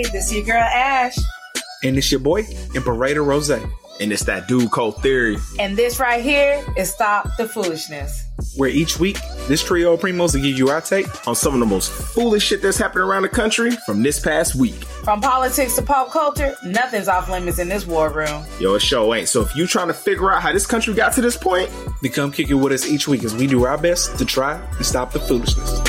Hey, this is your girl Ash. And it's your boy, Imperator Rose. And it's that dude called Theory. And this right here is Stop the Foolishness. Where each week, this trio of primos will give you our take on some of the most foolish shit that's happening around the country from this past week. From politics to pop culture, nothing's off limits in this war room. Yo, it sure ain't. So if you trying to figure out how this country got to this point, then come kick it with us each week as we do our best to try and stop the foolishness.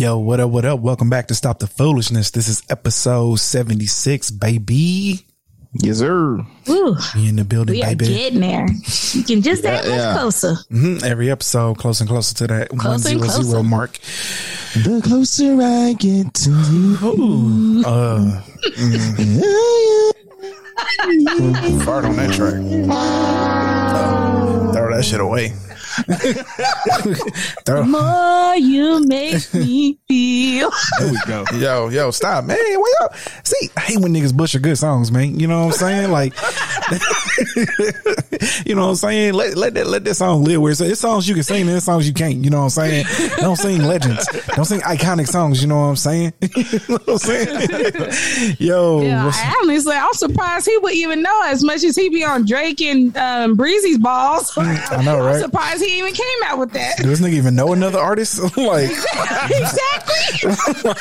Yo, what up, what up? Welcome back to Stop the Foolishness. This is episode 76, baby. Yes, sir. Ooh, we in the building, we baby. We are getting there. You can just that much closer. Mm-hmm. Every episode, closer and closer to that 100 mark. The closer I get to you. Fart on that track. Throw that shit away. The more you make me feel. There we go. Yo, stop, man. Well, see, I hate when niggas butcher good songs, man. You know what I'm saying? Like, you know what I'm saying? Let that song live where it's songs you can sing and it's songs you can't. You know what I'm saying? Don't sing legends. Don't sing iconic songs. You know what I'm saying? You know what I'm saying? Yo, yeah, honestly, I'm surprised he would even know as much as he be on Drake and Breezy's balls. I know, right? I'm surprised he even came out with that. Does nigga even know another artist? Like, exactly. Like,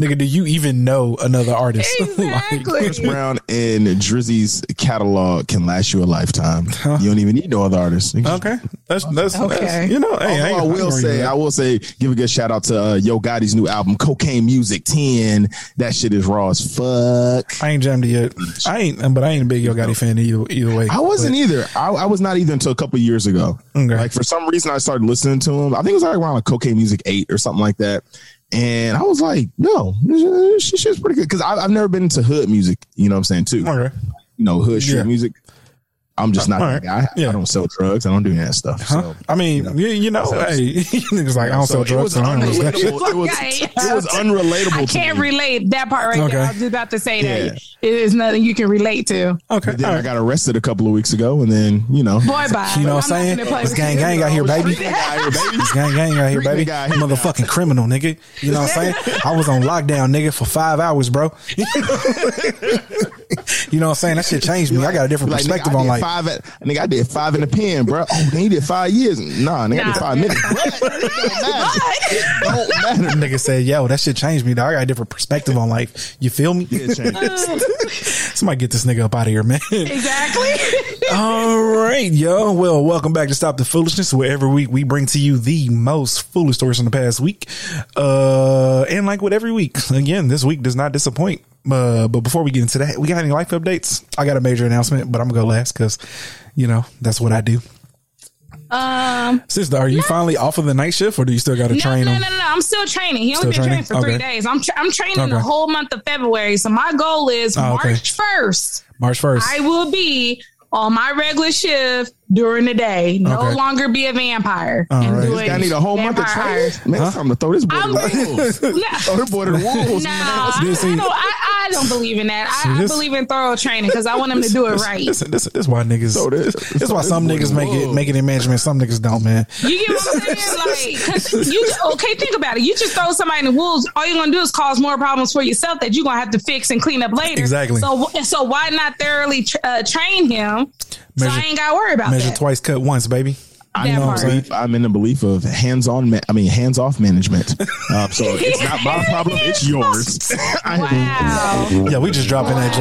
nigga, do you even know another artist? Exactly. Like, Chris Brown and Drizzy's catalog can last you a lifetime. Huh? You don't even need no other artist. Okay, that's you know. Hey, I will say, give a good shout out to Yo Gotti's new album, Cocaine Music 10. That shit is raw as fuck. I ain't jammed it yet. I ain't a big Yo Gotti fan either way. I wasn't either. I was not either until a couple years ago. Okay. Like, for some reason, I started listening to him. I think it was like around like Cocaine Music 8 or something like that. And I was like, no, this shit's pretty good. Because I've never been into hood music, you know what I'm saying, too. Okay. You know, hood street music. I'm just not that guy. Yeah. I don't sell drugs. I don't do that stuff. So, I mean, you know hey, niggas like, I don't sell drugs. It was unrelatable. I can't relate that part right now. I was about to say that. It is nothing you can relate to. Okay. But then I got arrested a couple of weeks ago, and then, you know. Boy, bye. You know what I'm saying? This gang out here, baby. This gang out here, baby. Motherfucking criminal, nigga. You know what I'm saying? I was on lockdown, nigga, for 5 hours, bro. You know what I'm saying? That shit changed me. I got a different perspective on life. I did 5 in the pen, bro. Oh, nigga, he did 5 years. Nah, I did 5 minutes. It don't matter. Nigga said, yo, that shit changed me, dog. I got a different perspective on life. You feel me? Yeah, it changed. Somebody get this nigga up out of here, man. Exactly. All right, yo. Well, welcome back to Stop the Foolishness, where every week we bring to you the most foolish stories from the past week. And like with every week, again, this week does not disappoint. But before we get into that, we got any life updates? I got a major announcement, but I'm gonna go last because, you know, that's what I do. Sister, are you finally off of the night shift, or do you still got to train? No, I'm still training. He only been training for 3 days. I'm training the whole month of February. So my goal is March 1st. March 1st, I will be on my regular shift during the day, no longer be a vampire. I need a whole month of training. Man, it's time to throw this boy to the wolves. No, I don't believe in that. I believe in thorough training because I want them to do it right. This why niggas. This why some niggas make it in management. Some niggas don't, man. You get what I'm saying? Like, think about it. You just throw somebody in the wolves. All you're gonna do is cause more problems for yourself that you're gonna have to fix and clean up later. Exactly. So why not thoroughly train him? So I ain't gotta worry about that. Twice, cut once, baby. I'm in the belief of hands-off management. So it's not my problem, it's yours. Wow. Yeah, we just dropping that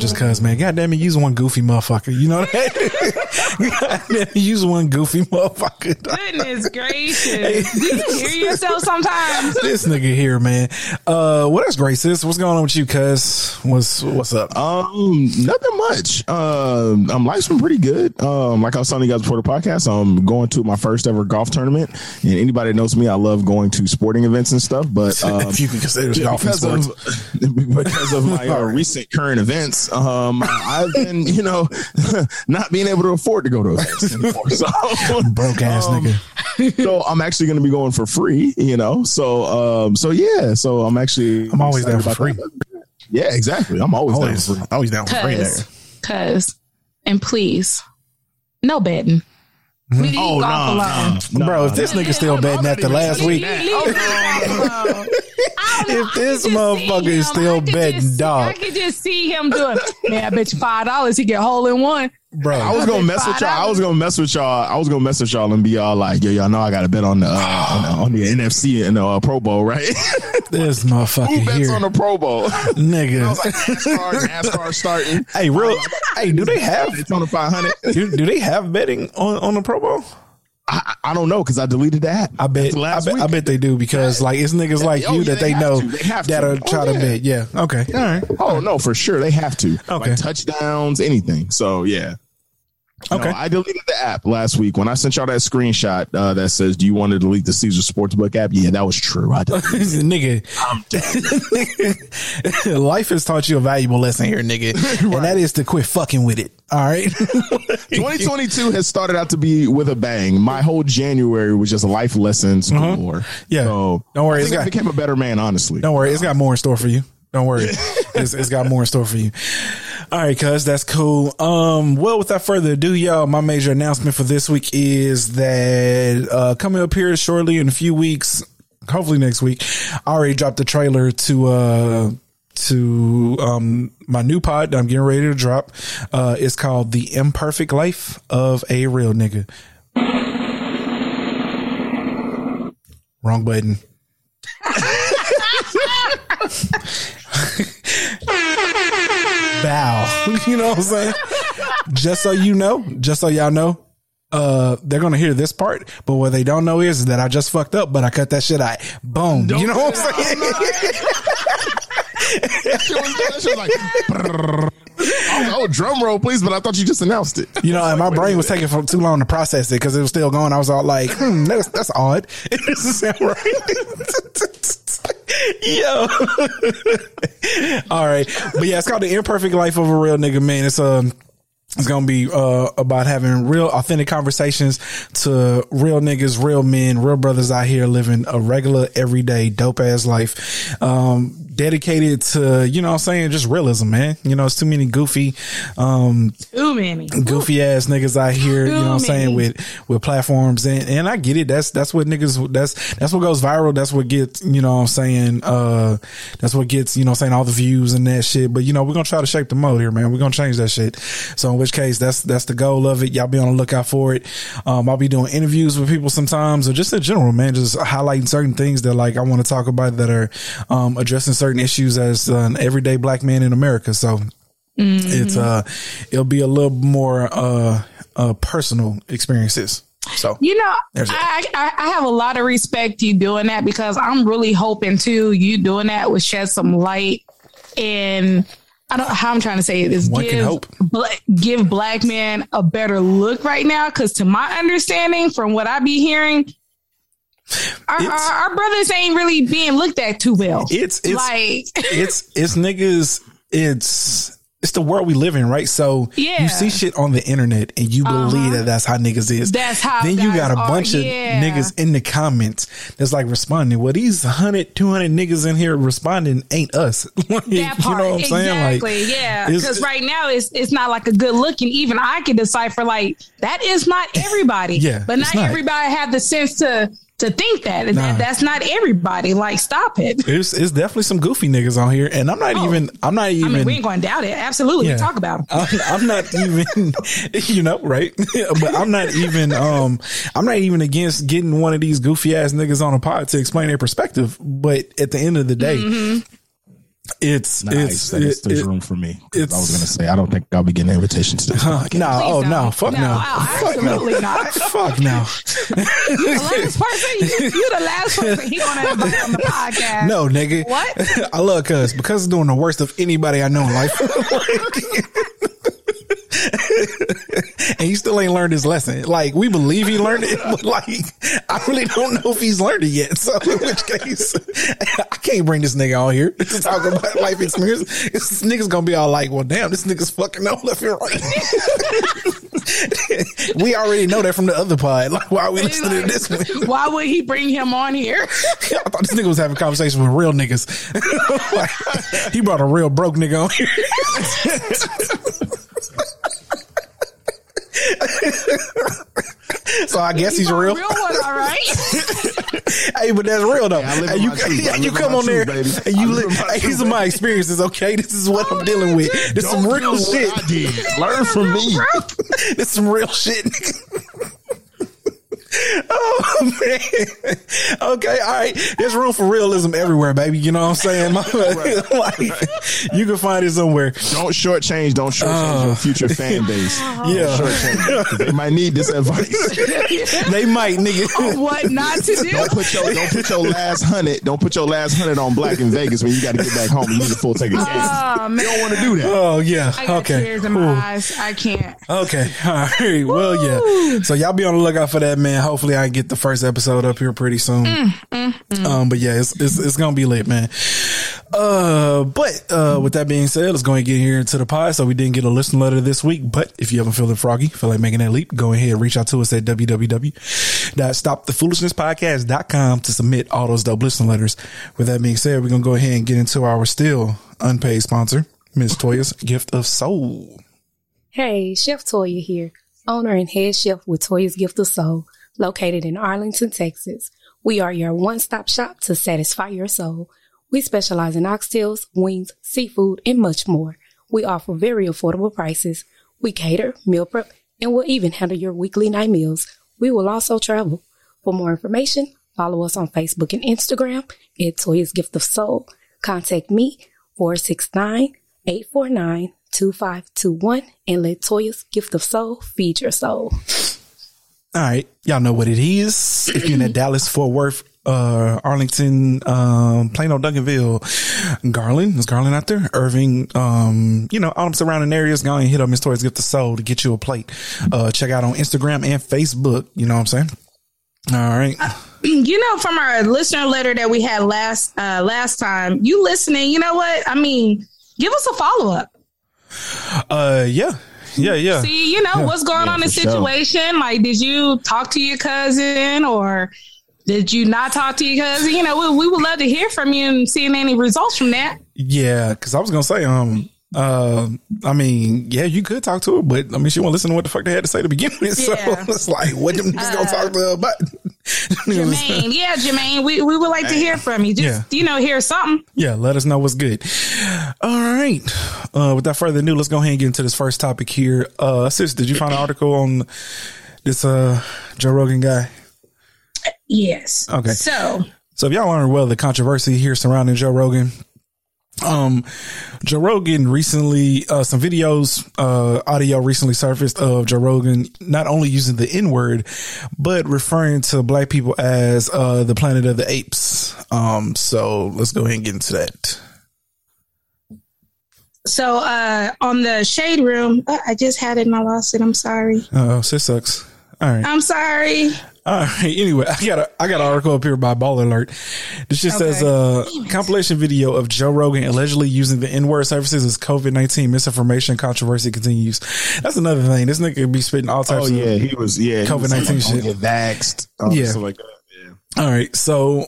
just cuz, man. God damn it, use one goofy motherfucker. You know that? God damn, use one goofy motherfucker. Goodness gracious. Do you hear yourself sometimes? This nigga here, man. Well, that's great, sis. What's going on with you, cuz? What's up? Nothing much. Life's been pretty good. Like I was telling you guys Dubs for the podcast. I'm going to my first ever golf tournament, and anybody that knows me, I love going to sporting events and stuff. But if you can consider golf sports, because of my recent current events, I've been, you know, not being able to afford to go to events anymore. So broke ass nigga. So I'm actually going to be going for free, you know. So so I'm always down for free. That. Yeah, exactly. I'm always down for free. Always down for free. There. Cause and please, no betting. We oh no, bro! If this nigga still betting after last week, if this motherfucker is still betting, dog, I could just see him doing. Man, I bet you $5 he get hole in one. Bro, I was gonna mess with y'all. I was gonna mess with y'all and be all like, "Yo, y'all know I got to bet on the NFC and the Pro Bowl, right?" This motherfucker here. Who bets on the Pro Bowl, nigga? I was like, NASCAR starting. Hey, real. Hey, do they have it's on the 500? Do they have betting on the Pro Bowl? I don't know because I deleted that. I bet they do because like it's niggas like you that they know that are trying to bet. Yeah. Okay. All right. Oh no, for sure they have to. Okay. Like touchdowns, anything. So yeah. Okay. No, I deleted the app last week when I sent y'all that screenshot that says, "Do you want to delete the Caesar Sportsbook app?" Yeah, that was true. I deleted it. Nigga, life has taught you a valuable lesson here, nigga, right. And that is to quit fucking with it. All right, 2022 has started out to be with a bang. My whole January was just life lessons galore. Yeah, so don't worry. I became a better man, honestly. Don't worry, it's got more in store for you. Don't worry, it's got more in store for you. All right, cuz that's cool. Well, without further ado, y'all, my major announcement for this week is that coming up here shortly in a few weeks, hopefully next week, I already dropped the trailer to my new pod that I'm getting ready to drop. It's called The Imperfect Life of a Real Nigga. Wrong button. Bow. You know what I'm saying? Just so y'all know, they're gonna hear this part, but what they don't know is that I just fucked up, but I cut that shit out. Boom. Don't, you know what I'm saying? She was like, oh, drum roll, please, but I thought you just announced it. You know, and my brain was taking for too long to process it because it was still going. I was all like, that's odd. It doesn't sound right. Yo. All right. But yeah, it's called The Imperfect Life of a Real Nigga, man. It's going to be about having real authentic conversations to real niggas, real men, real brothers out here living a regular, everyday, dope ass life. Dedicated to, you know what I'm saying, just realism, man. You know, it's too many goofy, goofy ass niggas out here, you know what I'm saying, with platforms. And I get it. That's what niggas, that's what goes viral. That's what gets, you know what I'm saying, that's what gets, you know what I'm saying, all the views and that shit. But, you know, we're going to try to shape the mode here, man. We're going to change that shit. So, in which case, that's the goal of it. Y'all be on the lookout for it. I'll be doing interviews with people sometimes, or just in general, man, just highlighting certain things that like I want to talk about that are addressing certain issues as an everyday black man in America. So it's it'll be a little more personal experiences. So, you know, I have a lot of respect you doing that because I'm really hoping too you doing that would shed some light and. I don't know how I'm trying to say it is give black men a better look right now. Cause to my understanding from what I be hearing, our brothers ain't really being looked at too well. It's like, it's niggas. It's the world we live in, right? So you see shit on the internet and you believe that's how niggas is. That's how. Then you got a bunch of niggas in the comments that's like responding. Well, these 100, 200 niggas in here responding ain't us. Like, that part, you know what I'm saying? Exactly. Like, yeah. Because right now it's not like a good look, and even I can decipher like that is not everybody. Yeah, but not everybody have the sense to think that, and that's not everybody. Like, stop it. It's definitely some goofy niggas on here, and I'm not even. I mean, we ain't going to doubt it. Absolutely, yeah. We talk about them. I'm not even, you know, right? But I'm not even against getting one of these goofy ass niggas on a pod to explain their perspective. But at the end of the day. Mm-hmm. There's room for me. I was gonna say I don't think I'll be getting invitations to. No, fuck no, absolutely not. Fuck no. You the last person. You the last person he gonna invite on the podcast. No, nigga. What? I love cuz it's doing the worst of anybody I know in life. And he still ain't learned his lesson. Like, we believe he learned it, but like, I really don't know if he's learned it yet. So in which case, I can't bring this nigga on here to talk about life experience. This nigga's gonna be all like, well, damn, this nigga's fucking all left and right. We already know that from the other pod. Like, why are we listening to this one? Why would he bring him on here? I thought this nigga was having a conversation with real niggas. Like, he brought a real broke nigga on here. So I guess he's real. Real one, all right. Hey, but that's real though. Yeah, and you come on there, baby. And you live. Hey, these are my experiences. Okay, this is what I'm dealing with. This is some real shit. Learn from me. This is some real shit. Oh man. Okay, all right. There's room for realism everywhere, baby. You know what I'm saying? Right. Like, you can find it somewhere. Don't shortchange your future fan base. Yeah, they might need this advice. They might, nigga. What not to do? Don't put your last hundred on black in Vegas when you got to get back home and need a full ticket. Oh, man. You don't want to do that. Oh yeah. I got tears in my eyes. I can't. Okay. All right. Well, yeah. So y'all be on the lookout for that, man. Hopefully I get the first episode up here pretty soon. But yeah, it's gonna be lit, man. But with that being said, let's go ahead and get here into the pod. So we didn't get a listener letter this week, but if you haven't feeling froggy, feel like making that leap, go ahead and reach out to us at www.stopthefoolishness.com to submit all those dope listener letters. With that being said, we're gonna go ahead and get into our still unpaid sponsor, Miss Toya's Gift of Soul. Hey, Chef Toya here, owner and head chef with Toya's Gift of Soul, located in Arlington, Texas. We are your one-stop shop to satisfy your soul. We specialize in oxtails, wings, seafood, and much more. We offer very affordable prices. We cater, meal prep, and we'll even handle your weekly night meals. We will also travel. For more information, follow us on Facebook and Instagram at Toya's Gift of Soul. Contact me, 469-849-2521, and let Toya's Gift of Soul feed your soul. All right, y'all know what it is. If you're in the Dallas, Fort Worth, Arlington, Plano, Duncanville, Garland, is Garland out there? Irving, all them surrounding areas, go ahead and hit up Miss Toya's Gift of Soul to get you a plate. Check out on Instagram and Facebook. You know what I'm saying? All right. From our listener letter that we had last time, you listening? You know what I mean? Give us a follow up. Yeah. See, what's going on in the situation? Sure. Like, did you talk to your cousin or did you not talk to your cousin? You know, we would love to hear from you and seeing any results from that. Yeah, because I was going to say, you could talk to her, but I mean, she won't listen to what the fuck they had to say to begin with. Yeah. So it's like, what them niggas going to talk to her about? Jermaine. Yeah, Jermaine, we would like to hear from you. Just, hear something. Yeah, let us know what's good. All right. Without further ado, let's go ahead and get into this first topic here. Sis, did you find an article on this Joe Rogan guy? Yes. Okay. So if y'all wondering the controversy here surrounding Joe Rogan, Joe Rogan recently, some videos, audio recently surfaced of Joe Rogan not only using the N-word, but referring to black people as the Planet of the Apes. So let's go ahead and get into that. So on the Shade Room, I just had it and I lost it. I'm sorry. Oh, so it sucks. All right. I'm sorry. All right. Anyway, I got an article up here by Baller Alert. This just says compilation video of Joe Rogan allegedly using the N-word services as COVID-19 misinformation controversy continues. That's another thing. This nigga be spitting all types of COVID-19 shit. Get vaxxed. Stuff like that. Yeah. All right. So,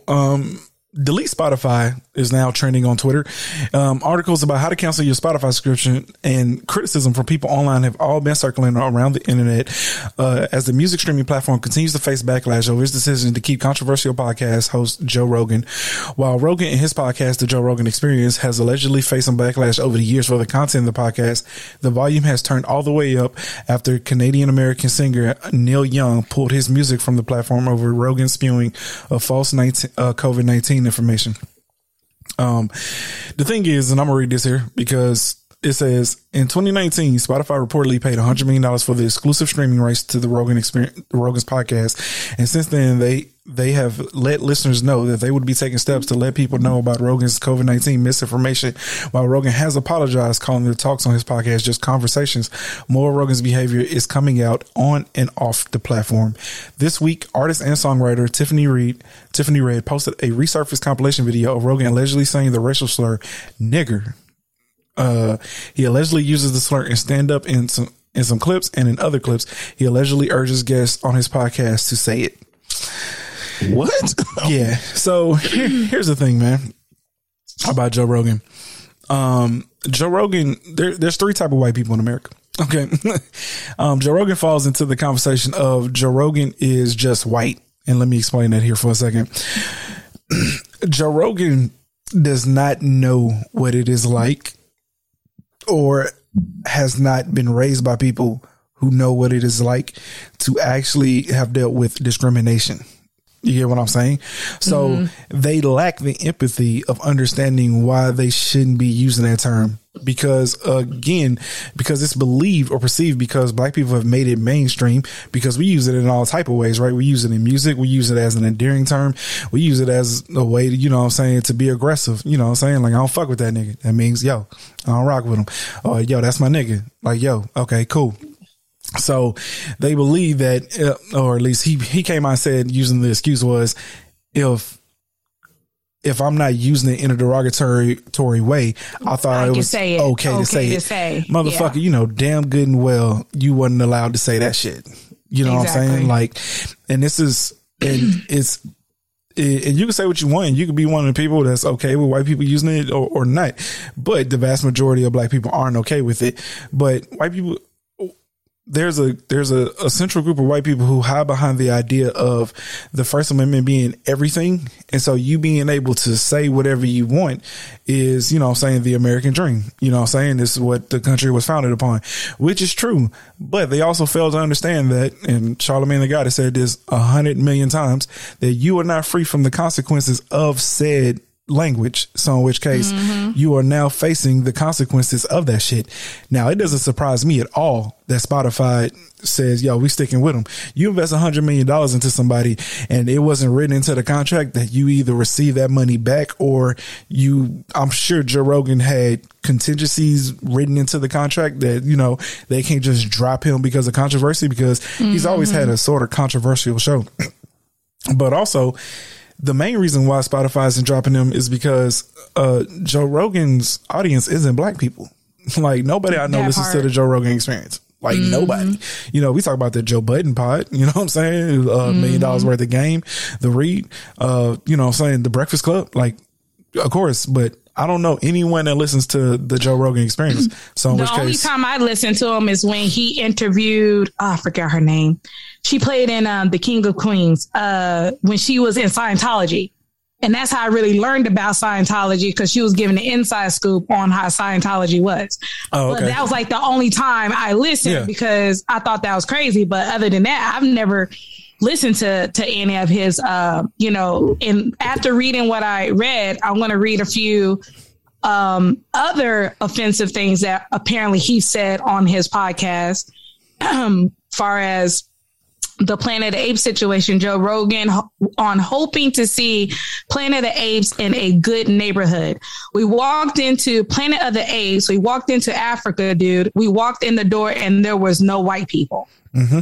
delete Spotify is now trending on Twitter. Articles about how to cancel your Spotify subscription and criticism from people online have all been circling around the internet as the music streaming platform continues to face backlash over his decision to keep controversial podcast host Joe Rogan. While Rogan and his podcast, The Joe Rogan Experience, has allegedly faced some backlash over the years for the content of the podcast, the volume has turned all the way up after Canadian-American singer Neil Young pulled his music from the platform over Rogan spewing of false COVID-19 information. The thing is, and I'm gonna read this here because It says, in 2019, Spotify reportedly paid $100 million for the exclusive streaming rights to the Rogan Experience, Rogan's podcast. And since then, they have let listeners know that they would be taking steps to let people know about Rogan's COVID-19 misinformation. While Rogan has apologized, calling the talks on his podcast just conversations, more of Rogan's behavior is coming out on and off the platform. This week, artist and songwriter Tiffany Reid posted a resurfaced compilation video of Rogan allegedly saying the racial slur, nigger. He allegedly uses the slur in stand-up in some clips, and in other clips, he allegedly urges guests on his podcast to say it. What? Yeah. So here's the thing, man, about Joe Rogan. Joe Rogan, there's three types of white people in America. Okay. Joe Rogan falls into the conversation of Joe Rogan is just white. And let me explain that here for a second. Joe Rogan does not know what it is like, or has not been raised by people who know what it is like to actually have dealt with discrimination. You get what I'm saying? So they lack the empathy of understanding why they shouldn't be using that term. Because again, because it's believed or perceived because black people have made it mainstream, because we use it in all type of ways, right? We use it in music. We use it as an endearing term. We use it as a way to, you know what I'm saying, to be aggressive. You know what I'm saying? Like, I don't fuck with that nigga. That means, yo, I don't rock with him. Or, yo, that's my nigga. Like, yo, okay, cool. So they believe that, or at least he came out and said, using the excuse was, if I'm not using it in a derogatory way, I thought it was okay to say it. Motherfucker, yeah. You know damn good and well you wasn't allowed to say that shit. You know what I'm saying? Like, and this is, and and you can say what you want. You can be one of the people that's okay with white people using it or not. But the vast majority of black people aren't okay with it. But white people, there's a central group of white people who hide behind the idea of the First Amendment being everything. And so you being able to say whatever you want is, you know what I'm saying, the American dream. You know what I'm saying? This is what the country was founded upon, which is true. But they also fail to understand that, and Charlemagne the God has said this 100 million times, that you are not free from the consequences of said language. So in which case you are now facing the consequences of that shit. Now, it doesn't surprise me at all that Spotify says, yo, we sticking with them. You invest $100 million into somebody and it wasn't written into the contract that you either receive that money back or you, I'm sure Joe Rogan had contingencies written into the contract that, you know, they can't just drop him because of controversy, because he's always had a sort of controversial show. But also, the main reason why Spotify isn't dropping them is because Joe Rogan's audience isn't black people. Like, nobody I know listens to the Joe Rogan Experience. Like, nobody. You know, we talk about the Joe Budden pod, you know what I'm saying? $1 million worth of game, The Read, you know what I'm saying? The Breakfast Club, like, of course, but I don't know anyone that listens to the Joe Rogan Experience. So in the which only case, time I listened to him is when he interviewed, I forgot her name. She played in The King of Queens when she was in Scientology. And that's how I really learned about Scientology, because she was giving an inside scoop on how Scientology was. Oh, okay. But that was like the only time I listened because I thought that was crazy. But other than that, I've never listened to any of his, you know, and after reading what I read, I'm going to read a few other offensive things that apparently he said on his podcast. Far as the Planet of the Apes situation, Joe Rogan on hoping to see Planet of the Apes in a good neighborhood. We walked into Planet of the Apes. We walked into Africa, dude. We walked in the door and there was no white people. Mm-hmm.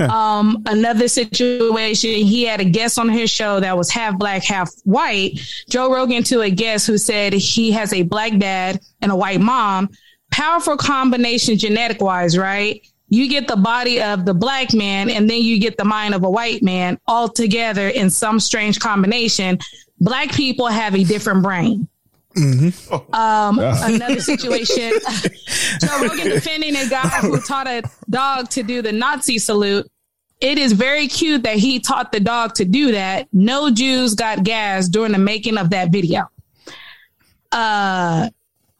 Yeah. Another situation, he had a guest on his show that was half black, half white. Joe Rogan to a guest who said he has a black dad and a white mom. Powerful combination genetic wise, right? You get the body of the black man and then you get the mind of a white man all together in some strange combination. Black people have a different brain. Another situation, Joe Rogan defending a guy who taught a dog to do the Nazi salute. It is very cute that he taught the dog to do that. No Jews got gassed during the making of that video.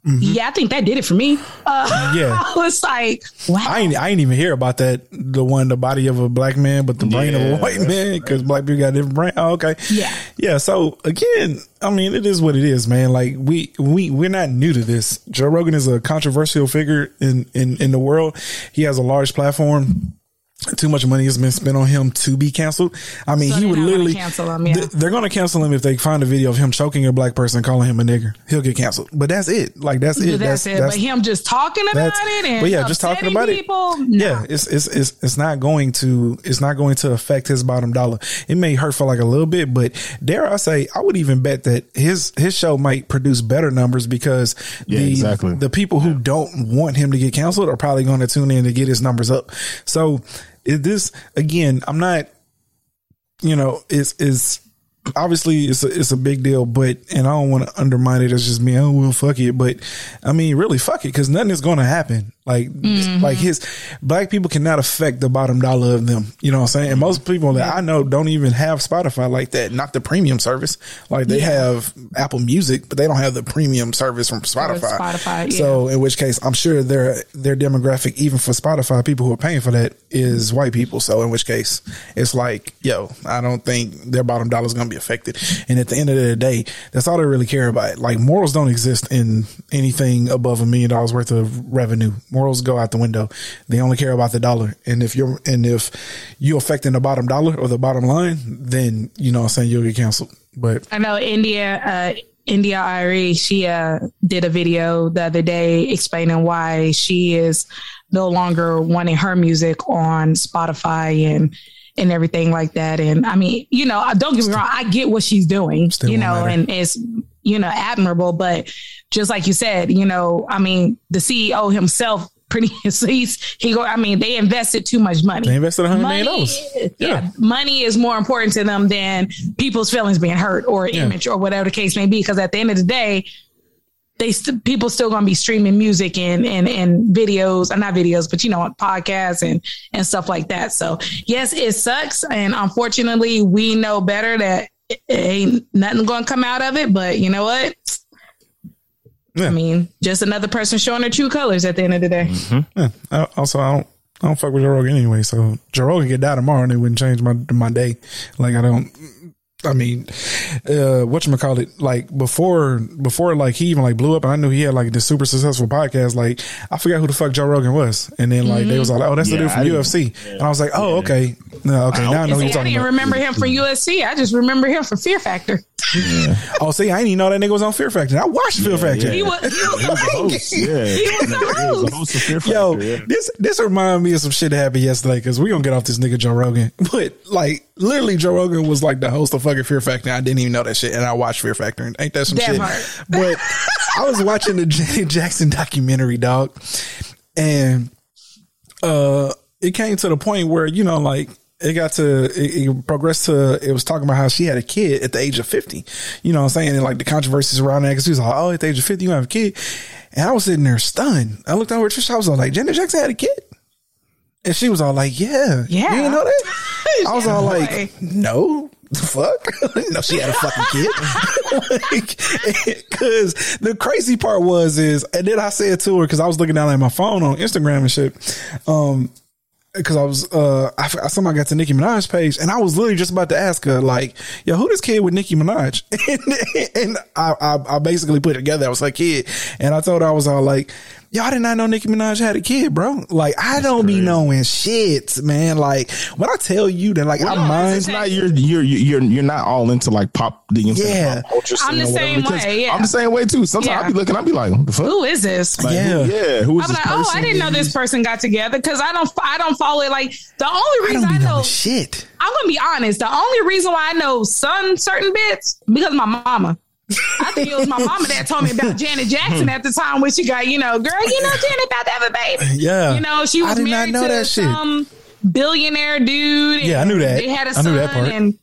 Mm-hmm. Yeah, I think that did it for me. Yeah, I was like, wow. I ain't even hear about that. The body of a black man, but the brain of a white man, because black people got a different brain. Oh, okay. Yeah. So again, I mean, it is what it is, man. Like we're not new to this. Joe Rogan is a controversial figure in the world. He has a large platform. Too much money has been spent on him to be canceled. I mean, so he would literally cancel him. Yeah. They're going to cancel him if they find a video of him choking a black person, calling him a nigger. He'll get canceled. But that's it. Like that's it. That's it. But him just talking about it and just talking about people, it. No. Yeah, it's not going to affect his bottom dollar. It may hurt for like a little bit, but dare I say, I would even bet that his show might produce better numbers because the people who don't want him to get canceled are probably going to tune in to get his numbers up. So. This again, I'm not, it's obviously it's a big deal, but, and I don't want to undermine it as just me. Oh, well, fuck it. But I mean, really fuck it. Cause nothing is going to happen. Like, like his black people cannot affect the bottom dollar of them. You know what I'm saying? And most people that I know don't even have Spotify like that. Not the premium service. Like they have Apple Music, but they don't have the premium service from Spotify. So in which case I'm sure their demographic, even for Spotify, people who are paying for that is white people. So in which case it's like, yo, I don't think their bottom dollar is going to be affected. And at the end of the day, that's all they really care about. Like morals don't exist in anything above $1 million worth of revenue. Morals go out the window. They only care about the dollar. And if you're affecting the bottom dollar or the bottom line, then you know what I'm saying, you'll get canceled. But I know India Irie, she did a video the other day explaining why she is no longer wanting her music on Spotify and everything like that. And I mean, don't get me wrong, I get what she's doing, and it's, admirable, but just like you said, I mean, the CEO himself they invested too much money. They invested $100 million. Yeah. Money is more important to them than people's feelings being hurt or image or whatever the case may be. Cause at the end of the day, people still going to be streaming music and videos, or not videos, but podcasts and stuff like that. So yes, it sucks. And unfortunately we know better that it ain't nothing going to come out of it, but you know what? Yeah. I mean, just another person showing their true colors at the end of the day. Mm-hmm. Yeah. I don't fuck with Joe Rogan anyway. So Joe Rogan could die tomorrow and it wouldn't change my day. Like whatchamacallit, like before like he even like blew up and I knew he had like this super successful podcast, like I forgot who the fuck Joe Rogan was. And then like they was like, oh, that's the dude from UFC. Yeah. And I was like, oh, okay. No, okay. Now I know who you're talking about. I didn't remember him from USC. I just remember him from Fear Factor. Yeah. Oh, see, I didn't even know that nigga was on Fear Factor. I watched Fear Factor. He was the host of Fear Factor. Yo, this reminded me of some shit that happened yesterday because we're going to get off this nigga Joe Rogan. But like literally Joe Rogan was like the host of fucking Fear Factor. I didn't even know that shit. And I watched Fear Factor. And ain't that some shit? Hard. But I was watching the Janet Jackson documentary, dog. And it came to the point where, like, it was talking about how she had a kid at the age of 50. You know what I'm saying? And like the controversies around that, because she was like, oh, at the age of 50, you have a kid. And I was sitting there stunned. I looked over at Trisha. I was all like, Janet Jackson had a kid? And she was all like, yeah. You didn't know that? I was all like, no. The fuck? No, she had a fucking kid. Because the crazy part was, and then I said to her, because I was looking down at my phone on Instagram and shit. Because I was, I somehow got to Nicki Minaj's page and I was literally just about to ask her, like, yo, who this kid with Nicki Minaj? And I basically put it together. I was like, kid. And I told her, I was all like, yo, I did not know Nicki Minaj had a kid, bro. Like, I don't be knowing shit, man. Like, when I tell you that, like, I mind, it's not you're not all into like pop. Pop culture scene. I'm the same way. Yeah. I'm the same way too. Sometimes I be looking, I be like, what the fuck? Who is this? Like, yeah. Who is this? I'm like, oh, I didn't know this person got together because I don't follow it. Like, the only reason I know shit. I'm gonna be honest. The only reason why I know certain bits because my mama. I think it was my mama that told me about Janet Jackson at the time when she got, girl, Janet about to have a baby. Yeah. She was married to some billionaire dude. And I knew that. They had a son. I knew that part. And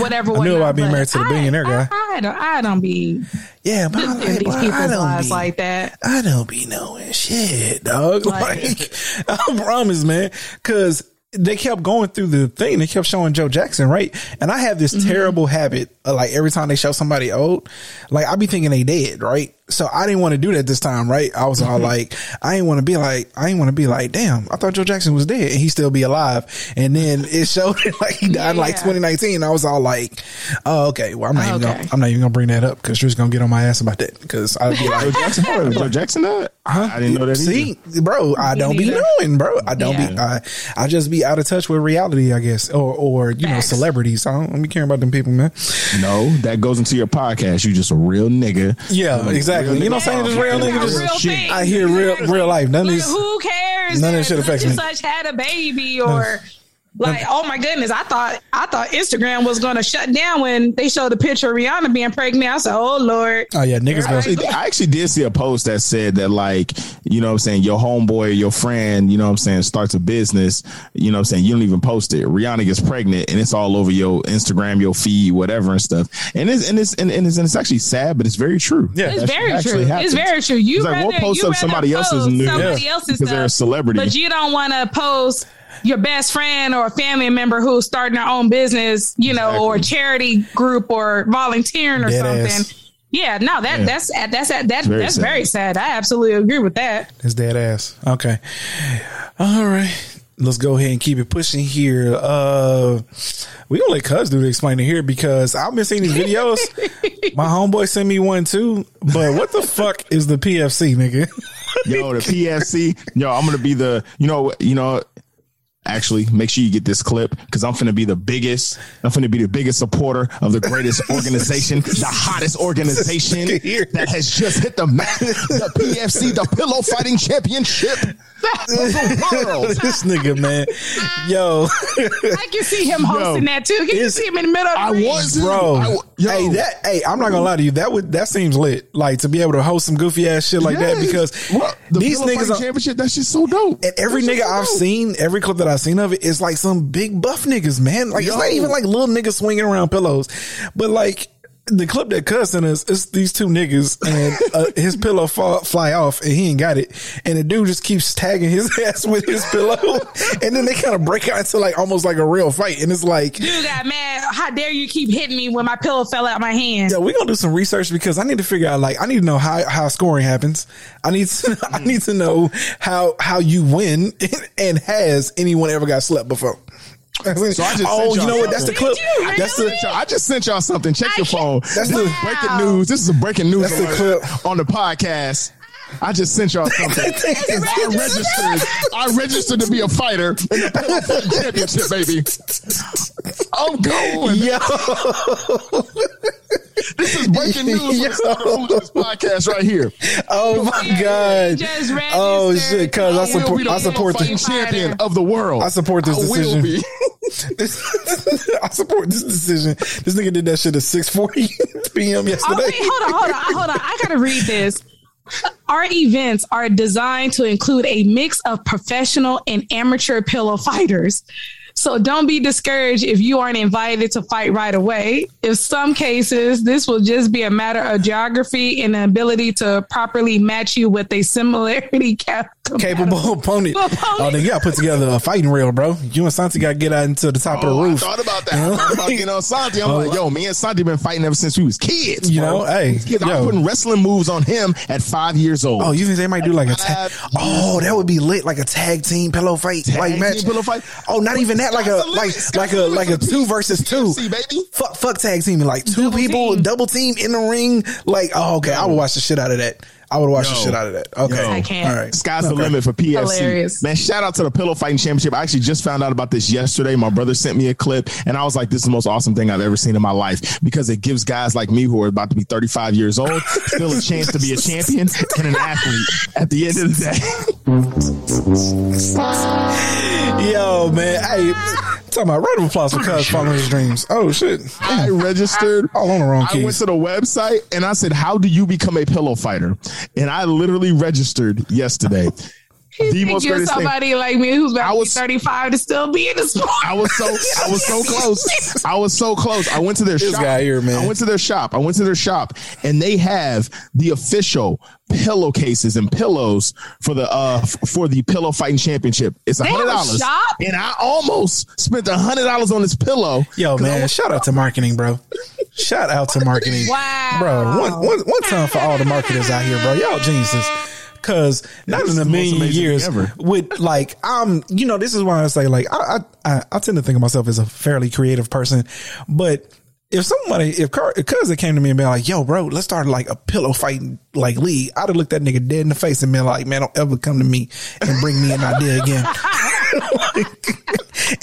whatever. I knew about being married to the billionaire guy. I don't be. Yeah, but I'm like, these people's lives like that. I don't be knowing shit, dog. Like I promise, man, because. They kept going through the thing. They kept showing Joe Jackson, right? And I have this terrible habit of, like, every time they show somebody old, like I be thinking they dead, right? So I didn't want to do that this time, right? I was all like, I didn't want to be like, damn, I thought Joe Jackson was dead and he still be alive. And then it showed it like he died in like 2019. I was all like, oh, okay. Well, I'm not even gonna bring that up because Drew's gonna get on my ass about that because I'd be like, Joe Jackson died? Huh? I didn't know that. See, either. Bro, I don't be knowing, bro. I don't be. I just be out of touch with reality, I guess, or you know, celebrities. I don't be caring about them people, man. No, that goes into your podcast. You just a real nigga. Yeah, like, exactly. You know what I'm saying? Just real niggas. Just shit. I hear real life. None of who cares? None of this shit affects me. Such had a baby or like, oh my goodness. I thought Instagram was going to shut down when they showed the picture of Rihanna being pregnant. I said, oh Lord. Oh yeah, niggas. I actually did see a post that said that, like, you know what I'm saying, your homeboy, your friend, you know what I'm saying, starts a business, you know what I'm saying, you don't even post it. Rihanna gets pregnant and it's all over your Instagram, your feed, whatever and stuff. And it's actually sad, but it's very true. Yeah, it's very true. Happens. It's very true. You like, we'll post up somebody else's news because they're a celebrity, but you don't want to post your best friend or a family member who's starting their own business, you know, or charity group or volunteering or something. Ass. Yeah, no, that's sad. Very sad. I absolutely agree with that. That's dead ass. Okay. All right. Let's go ahead and keep it pushing here. We gonna let Cuz do the explaining here because I've been seeing these videos. My homeboy sent me one too, but what the fuck is the PFC, nigga? Yo, the PFC. Yo, I'm gonna be the, you know, actually, make sure you get this clip because I'm finna be the biggest. I'm finna be the biggest supporter of the greatest organization, the hottest organization that has just hit the mat, the PFC, the Pillow Fighting Championship. The world. This nigga, man, yo, I can see him hosting that too. Can you see him in the middle of the ring? I'm not gonna lie to you. That seems lit. Like to be able to host some goofy ass shit like that because the these Pillow niggas are, championship. That shit's so dope. And every nigga I've seen, every clip that I've seen of it is like some big buff niggas, man. Like it's not even like little niggas swinging around pillows, but like. The clip that cussing us is these two niggas and his pillow fly off and he ain't got it. And the dude just keeps tagging his ass with his pillow. And then they kind of break out into like almost like a real fight. And it's like, dude got mad. How dare you keep hitting me when my pillow fell out my hand? Yeah, we're going to do some research because I need to figure out, like, I need to know how scoring happens. I need to know how you win and has anyone ever got slept before? So I just you know what? That's the clip. Really? I just sent y'all something. Check your phone. That's the breaking news. This is a breaking news clip on the podcast. I just sent y'all something. I registered to be a fighter in the Pillow Fighting Championship, baby. I'm going. Yo. This is breaking news on this podcast right here. Oh my God. Oh shit, cuz I support the champion of the world. I support this decision. I support this decision. This nigga did that shit at 6:40 p.m. yesterday. Oh, wait, hold on. I gotta read this. Our events are designed to include a mix of professional and amateur pillow fighters. So don't be discouraged if you aren't invited to fight right away. In some cases, this will just be a matter of geography and the ability to properly match you with a similarity capable opponent. Oh, they got to put together a fighting reel, bro. You and Santi got to get out into the top of the roof. I thought about that. I thought about getting on Santi. I'm like, yo, me and Santi been fighting ever since we was kids. Bro. You know, hey. I'm putting wrestling moves on him at 5 years old. Oh, you think they might do like a tag? Oh, that would be lit. Like a tag team pillow fight. Like match. Pillow fight. Oh, not even that. Like a 2 versus 2, baby. Fuck tag teaming, like two people double team in the ring. Like, oh, okay, I would watch the shit out of that. Okay, yes, I can. All right, sky's the limit for PFC. Hilarious. Man, shout out to the Pillow Fighting Championship. I actually just found out about this yesterday. My brother sent me a clip, and I was like, "This is the most awesome thing I've ever seen in my life," because it gives guys like me who are about to be 35 years old still a chance to be a champion and an athlete at the end of the day. Yo, man, talking about round of applause for Cuz following his dreams. Oh shit! I registered. Oh, on the wrong keys. I went to the website and I said, "How do you become a pillow fighter?" And I literally registered yesterday. Picture somebody thing. Like me who's about to be 35 to still be in the sport. I was so close. I went to their shop. Guy here, man. I went to their shop, and they have the official pillowcases and pillows for the Pillow Fighting Championship. It's $100, and I almost spent $100 on this pillow. Yo, man! Shout out to marketing, bro. Shout out to marketing, wow, bro. One time for all the marketers out here, bro. Y'all geniuses. Because not in a million years would like, you know, this is why I say, like, I tend to think of myself as a fairly creative person. But if cousin came to me and been like, yo, bro, let's start like a pillow fighting like league, I'd have looked that nigga dead in the face and been like, man, don't ever come to me and bring me an idea again. Like,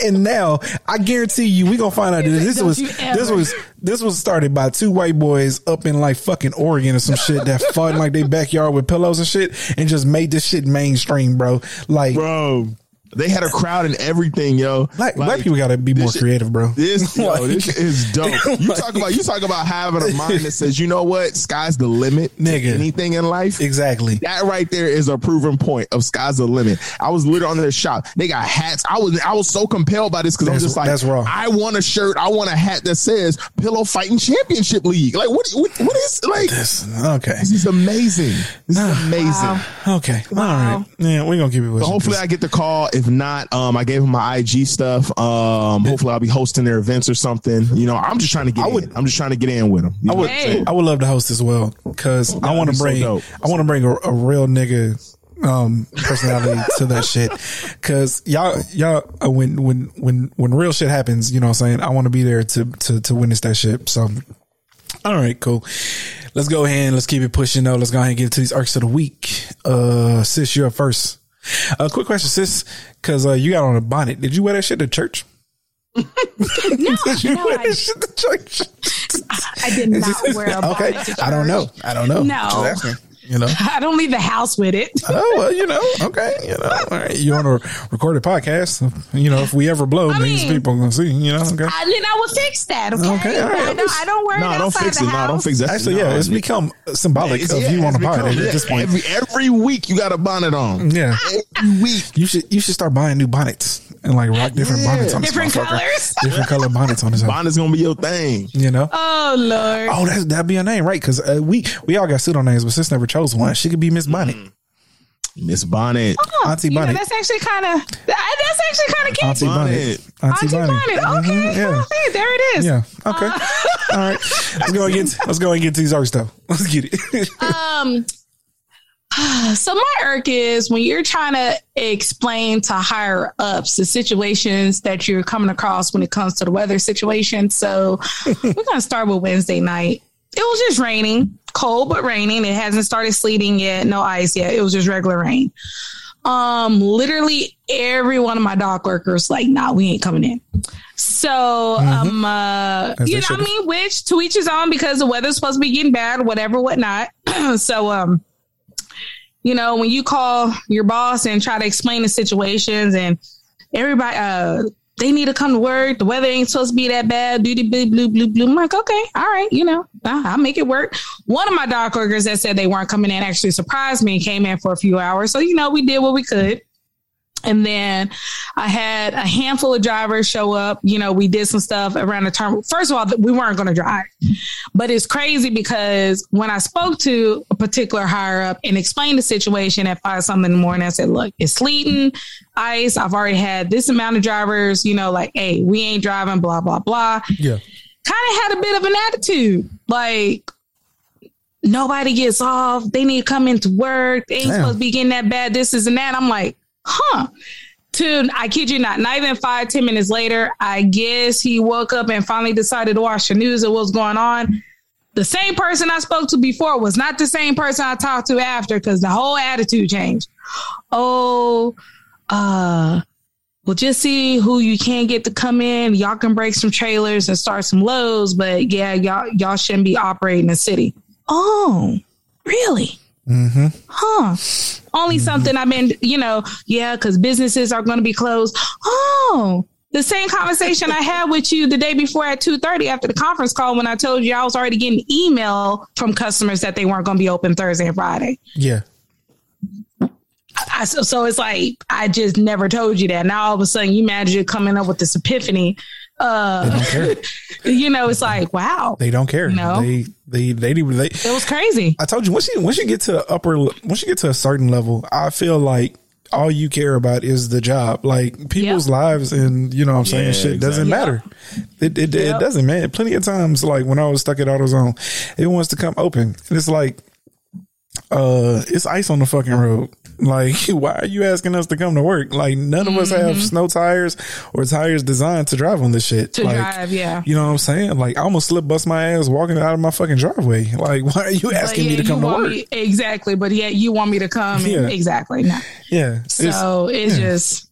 and now I guarantee you, we gonna find out that this was started by two white boys up in like fucking Oregon or some shit that fought in like their backyard with pillows and shit and just made this shit mainstream, bro. Like, bro, they had a crowd and everything, yo. Like black people gotta be more creative, bro. This shit is dope. You talk about having a mind that says, you know what, sky's the limit, nigga. Anything in life, exactly. That right there is a proven point of sky's the limit. I was literally on their shop. They got hats. I was so compelled by this because I'm just like, that's wrong. I want a shirt. I want a hat that says Pillow Fighting Championship League. Like, what is like? This, okay, this is amazing. This is amazing. Wow. Okay, wow. All right. Yeah, we're gonna give you. So hopefully, I get the call. If not, I gave them my IG stuff. Hopefully I'll be hosting their events or something. You know, I'm just trying to get in. I'm just trying to get in with them. I would love to host as well because I want to bring a real nigga personality to that shit. Because y'all, when real shit happens, you know what I'm saying? I want to be there to witness that shit. So, all right, cool. Let's go ahead and let's keep it pushing though. Let's go ahead and get to these arcs of the week. Sis, you're up first. A quick question, sis, because you got on a bonnet. Did you wear that shit to church? No, did you wear that shit to church? I did not wear a bonnet. Okay, to church. I don't know. No, you know, I don't leave the house with it. Oh well, you know, okay, you know, all right. You on a recorded podcast? You know, if we ever blow, these people are gonna see. You know, okay. Then I will fix that. Okay, all right. I don't worry. No, don't fix it. No, don't fix that. Actually, yeah, it's become symbolic of you on a bonnet at this point. Every week you got a bonnet on. Yeah, every week you should start buying new bonnets and like rock different bonnets on different colors, different color bonnets on this. Bonnet's gonna be your thing. You know. Oh Lord. Oh, that'd be your name, right? Because we all got pseudo names, but sis never chose one. She could be Miss Bonnet. Miss Bonnet. Oh, Auntie Bonnet. Know, that's actually kind of cute. Auntie Bonnet. Auntie Bonnet. Okay. Mm-hmm, yeah. Hey, there it is. Yeah. Okay. All right. Let's go and get to these art stuff. Let's get it. So my irk is when you're trying to explain to higher ups the situations that you're coming across when it comes to the weather situation. So we're going to start with Wednesday night. It was just raining, cold, but raining. It hasn't started sleeting yet. No ice yet. It was just regular rain. Literally every one of my dog workers like, nah, we ain't coming in. So, you know what I mean? Which to each his own because the weather's supposed to be getting bad, whatever, whatnot. So, you know, when you call your boss and try to explain the situations and everybody, they need to come to work. The weather ain't supposed to be that bad. Blue, blue, blue, blue, blue. I'm like, okay, all right, you know, I'll make it work. One of my dog workers that said they weren't coming in actually surprised me and came in for a few hours. So, you know, we did what we could. And then I had a handful of drivers show up. You know, we did some stuff around the term. First of all, we weren't going to drive. But it's crazy because when I spoke to a particular higher up and explained the situation at 5 something in the morning, I said, look, it's sleeting, ice. I've already had this amount of drivers, you know, like, hey, we ain't driving, blah, blah, blah. Yeah. Kind of had a bit of an attitude like, nobody gets off. They need to come into work. They ain't supposed to be getting that bad. This is and that. I'm like, huh. I kid you not even 5-10 minutes later, I guess he woke up and finally decided to watch the news of what's going on. The same person I spoke to before was not the same person I talked to after because the whole attitude changed. Oh, well, just see who you can get to come in. Y'all can break some trailers and start some lows, but yeah, y'all shouldn't be operating the city. Oh, really? Mm-hmm. Huh. Only something I've been, you know, yeah, because businesses are going to be closed. Oh, the same conversation I had with you the day before at 2:30 after the conference call when I told you I was already getting email from customers that they weren't going to be open Thursday and Friday. Yeah. I So it's like, I just never told you that. Now all of a sudden you imagine you're coming up with this epiphany. You know, it's like, wow, they don't care. No, they it was crazy. I told you, once you get to a certain level, I feel like all you care about is the job, like people's lives. And you know what I'm saying? Shit doesn't matter. It doesn't, man. Plenty of times, like when I was stuck at AutoZone, it wants to come open. And it's like, it's ice on the fucking road. Like, why are you asking us to come to work? Like, none of us have snow tires or tires designed to drive on this shit. You know what I'm saying? Like, I almost bust my ass walking out of my fucking driveway. Like, why are you asking me to come to work? Exactly. But you want me to come. Yeah. Exactly. No. Yeah. So it was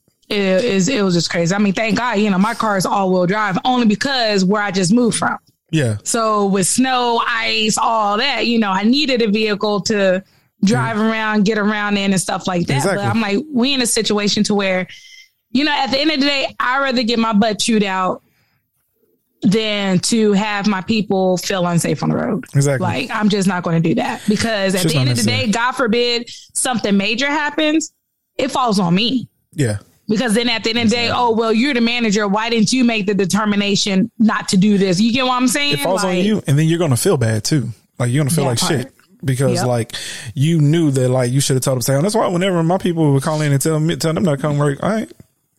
just crazy. I mean, thank God, you know, my car is all-wheel drive only because where I just moved from. Yeah. So with snow, ice, all that, you know, I needed a vehicle to drive around, get around in and stuff like that. Exactly. But I'm like, we in a situation to where, you know, at the end of the day, I'd rather get my butt chewed out than to have my people feel unsafe on the road. Exactly. Like, I'm just not going to do that because at the end of the day, God forbid something major happens, it falls on me. Yeah. Because then at the end of the day, oh, well, you're the manager. Why didn't you make the determination not to do this? You get what I'm saying? It falls on you. And then you're going to feel bad too. Like, you're going to feel like shit. Because like, you knew that, like, you should have told them. That's why whenever my people would call in and tell them not to come work, all right,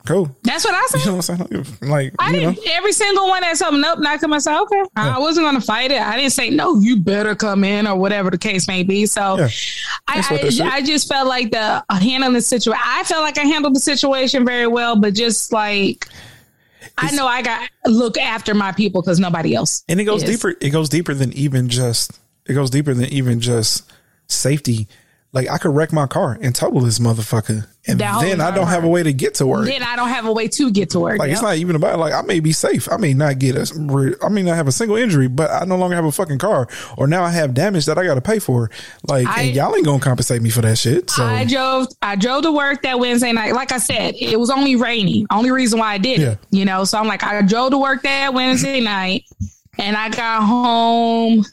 cool. That's what I said. You know what I'm saying? Like, I didn't. Know. Every single one that told me nope, not come. I said okay. Yeah. I wasn't going to fight it. I didn't say no. You better come in or whatever the case may be. So I just felt like I felt like I handled the situation very well, but just like. I know I got to look after my people because nobody else. And it goes deeper. It goes deeper than even just safety. Like, I could wreck my car and total this motherfucker. And then I don't have a way to get to work. Like, it's not even about, like, I may be safe. I may not I may not have a single injury, but I no longer have a fucking car. Or now I have damage that I got to pay for. Like, and y'all ain't going to compensate me for that shit. So I drove to work that Wednesday night. Like I said, it was only rainy. Only reason why I did it, you know? So I'm like, I drove to work that Wednesday night and I got home.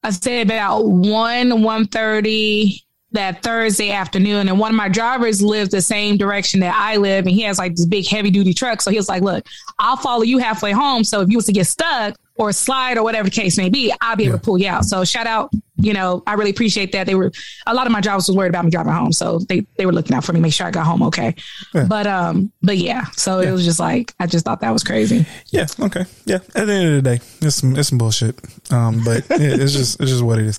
I said about 1:30 that Thursday afternoon. And one of my drivers lives the same direction that I live. And he has like this big heavy duty truck. So he was like, look, I'll follow you halfway home. So if you was to get stuck or slide or whatever the case may be, I'll be able to pull you out. So shout out. You know, I really appreciate that. A lot of my drivers was worried about me driving home. So they were looking out for me, make sure I got home. Okay. Yeah. But so it was just like, I just thought that was crazy. Yeah. Okay. Yeah. At the end of the day, it's some bullshit. But it's just what it is.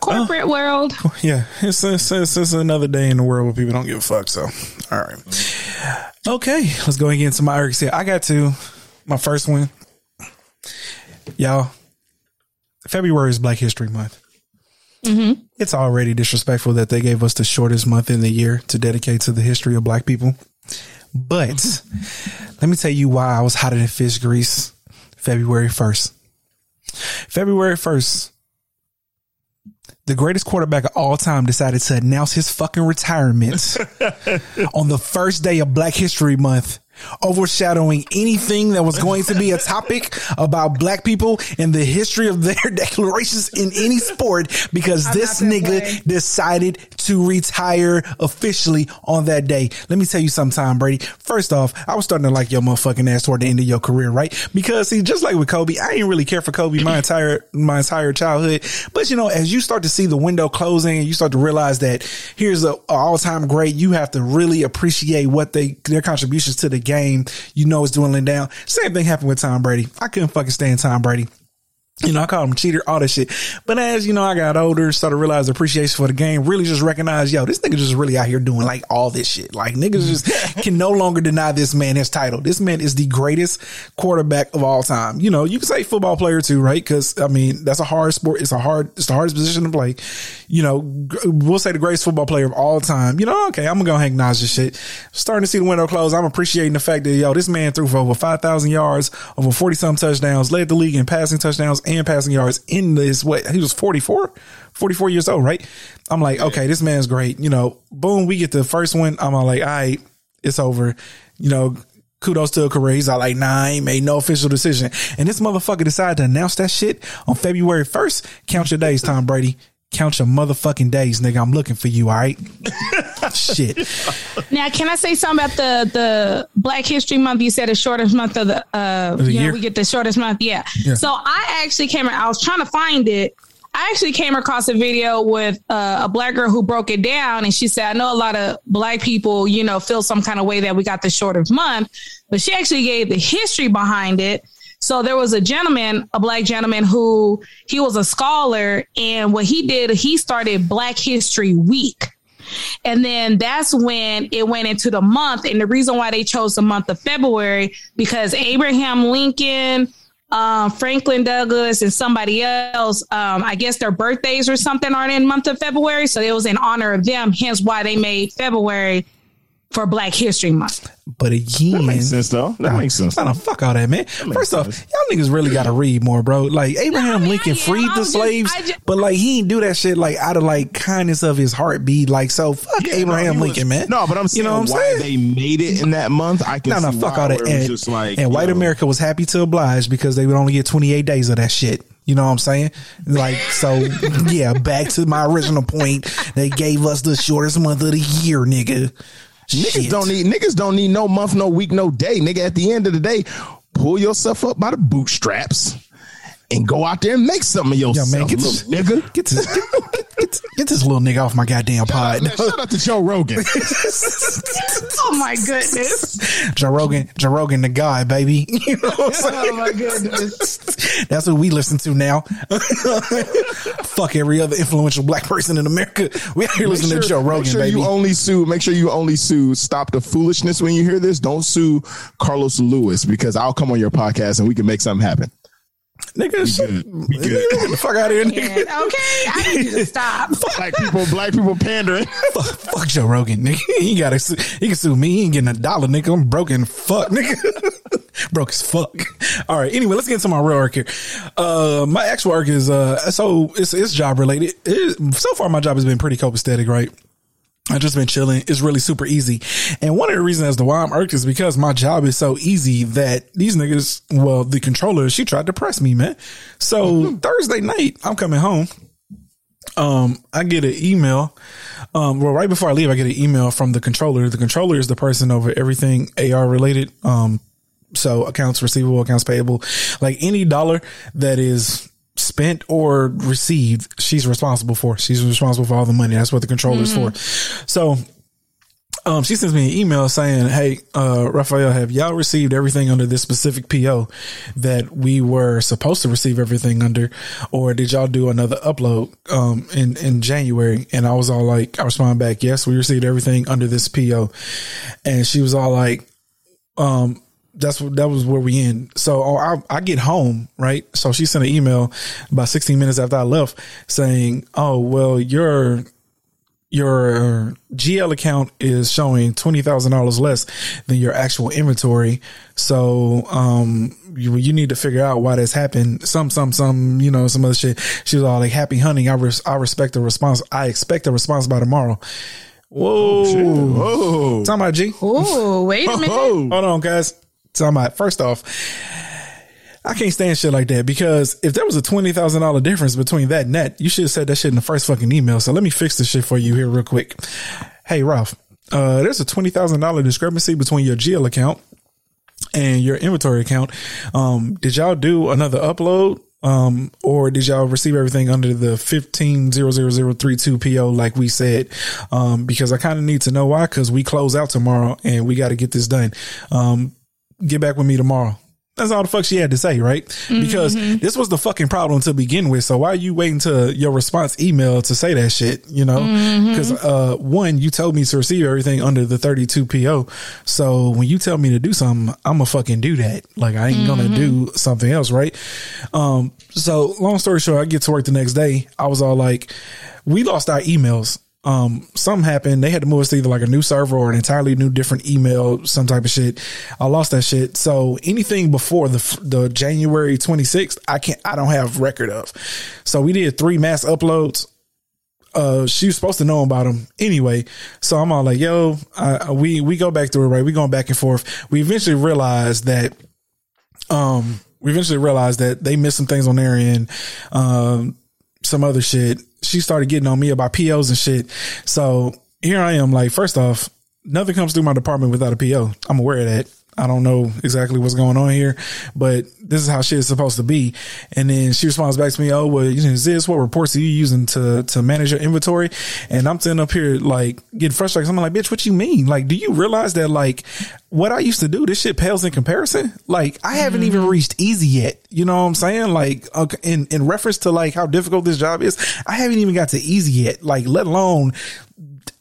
Corporate world. Yeah. It's another day in the world where people don't give a fuck. So, all right. Okay. Let's go and get into my irks. I got to my first one. Y'all. February is Black History Month. Mm-hmm. It's already disrespectful that they gave us the shortest month in the year to dedicate to the history of black people. But let me tell you why I was hotter than fish grease. February 1st. February 1st. The greatest quarterback of all time decided to announce his fucking retirement on the first day of Black History Month, overshadowing anything that was going to be a topic about black people and the history of their declarations in any sport, because this nigga decided to retire officially on that day. Let me tell you something, Tom Brady. First off, I was starting to like your motherfucking ass toward the end of your career, right? Because see, just like with Kobe, I didn't really care for Kobe my entire childhood. But you know, as you start to see the window closing and you start to realize that here's an all-time great, you have to really appreciate what their contributions to the game, you know, it's dwindling down. Same thing happened with Tom Brady. I couldn't fucking stand Tom Brady. You know, I called him a cheater, all that shit. But as you know, I got older, started to realize appreciation for the game, really just recognize, yo, this nigga just really out here doing like all this shit. Like, niggas just can no longer deny this man his title. This man is the greatest quarterback of all time. You know, you can say football player too, right? Cause I mean, that's a hard sport. It's the hardest position to play. You know, we'll say the greatest football player of all time. You know, okay, I'm gonna acknowledge this shit. Starting to see the window close. I'm appreciating the fact that, yo, this man threw for over 5,000 yards, over 40 some touchdowns, led the league in passing touchdowns and passing yards in this way. He was 44 years old, right? I'm like, okay, this man's great. You know, boom, we get the first one. I'm all like, all right, it's over. You know, kudos to a career. He's all like, nah, I ain't made no official decision. And this motherfucker decided to announce that shit on February 1st. Count your days, Tom Brady. Count your motherfucking days, nigga. I'm looking for you, all right? Shit. Now, can I say something about the Black History Month? You said the shortest month of the year. We get the shortest month. Yeah. So I actually I was trying to find it. I actually came across a video with a black girl who broke it down, and she said, I know a lot of black people, you know, feel some kind of way that we got the shortest month, but she actually gave the history behind it. So there was a gentleman, a black gentleman who he was a scholar, and what he did, he started Black History Week. And then that's when it went into the month. And the reason why they chose the month of February, because Abraham Lincoln, Franklin Douglas, and somebody else, I guess their birthdays or something aren't in the month of February. So it was in honor of them. Hence why they made February for Black History Month. But again, that makes sense though. That makes sense. I don't fuck all that, man. First off, y'all niggas really gotta read more, bro. Like Abraham Lincoln freed the slaves, but like he didn't do that shit like out of like kindness of his heart. So fuck Abraham Lincoln, man. No, but I'm saying, you know what I'm saying? They made it in that month. I can see fuck all that. And white America was happy to oblige because they would only get 28 days of that shit. You know what I'm saying? Like, so yeah. Back to my original point. They gave us the shortest month of the year, nigga. Niggas don't need no month, no week, no day, nigga. At the end of the day, pull yourself up by the bootstraps and go out there and make something of yourself. Yo, man, get this little nigga off my goddamn pod. Shout out to Joe Rogan. Oh my goodness, Joe Rogan, the guy, baby. You know what I'm saying? Oh my goodness, that's what we listen to now. Fuck every other influential black person in America. We out here listening to Joe Rogan. Make sure you only sue Stop the Foolishness when you hear this. Don't sue Carlos Lewis, because I'll come on your podcast and we can make something happen. Nigga, we good. Get the fuck out of here, nigga. Yeah, okay, I need you to stop. Black people pandering. Fuck Joe Rogan, nigga. He can sue me. He ain't getting $1, nigga. I'm broke and fuck, nigga. Broke as fuck. All right. Anyway, let's get into my real work here. My actual work is so it's job related. So far, my job has been pretty copacetic, right? I've just been chilling. It's really super easy. And one of the reasons as to why I'm irked is because my job is so easy that these niggas, well, the controller, she tried to press me, man. So Thursday night, I'm coming home. I get an email. Well, right before I leave, I get an email from the controller. The controller is the person over everything AR related. So accounts receivable, accounts payable, like any dollar that is spent or received, she's responsible for. She's responsible for all the money. That's what the controller's for. So she sends me an email saying, hey, Raphael, have y'all received everything under this specific PO that we were supposed to receive everything under, or did y'all do another upload in January? And I was all like, I responded back, yes, we received everything under this PO. And she was all like, that was where we end. So I get home, right? So she sent an email about 16 minutes after I left saying, oh, well, your GL account is showing $20,000 less than your actual inventory. So, you need to figure out why this happened. Some, you know, some other shit. She was all like, happy hunting. I respect the response. I expect a response by tomorrow. Whoa. Oh, talking about G. Oh, wait a minute. Hold on, guys. First off, I can't stand shit like that, because if there was a $20,000 difference between that and that, you should have said that shit in the first fucking email. So let me fix this shit for you here real quick. Hey, Ralph, there's a $20,000 discrepancy between your GL account and your inventory account. Did y'all do another upload? Or did y'all receive everything under the 150032 PO like we said? Because I kind of need to know why, because we close out tomorrow and we got to get this done. Get back with me tomorrow. That's all the fuck she had to say, right? Because this was the fucking problem to begin with. So why are you waiting to your response email to say that shit? You know, because one, you told me to receive everything under the 32 PO. So when you tell me to do something, I'm gonna fucking do that. Like I ain't gonna do something else, right? So long story short, I get to work the next day. I was all like, we lost our emails. Something happened. They had to move us to either like a new server or an entirely new different email, some type of shit. I lost that shit. So anything before the January 26th, I don't have record of. So we did 3 mass uploads. She was supposed to know about them anyway. So I'm all like, yo, we go back through it, right? We going back and forth. We eventually realized that they missed some things on their end. Some other shit. she started getting on me about POs and shit. So here I am, like, first off, nothing comes through my department without a PO. I'm aware of that. I don't know exactly what's going on here, but this is how shit is supposed to be. And then she responds back to me, oh, well, is this what reports are you using to manage your inventory? And I'm sitting up here like getting frustrated. I'm like, bitch, what you mean? Like, do you realize that like what I used to do, this shit pales in comparison? Like, I haven't even reached easy yet. You know what I'm saying? Like, in reference to like how difficult this job is, I haven't even got to easy yet, like, let alone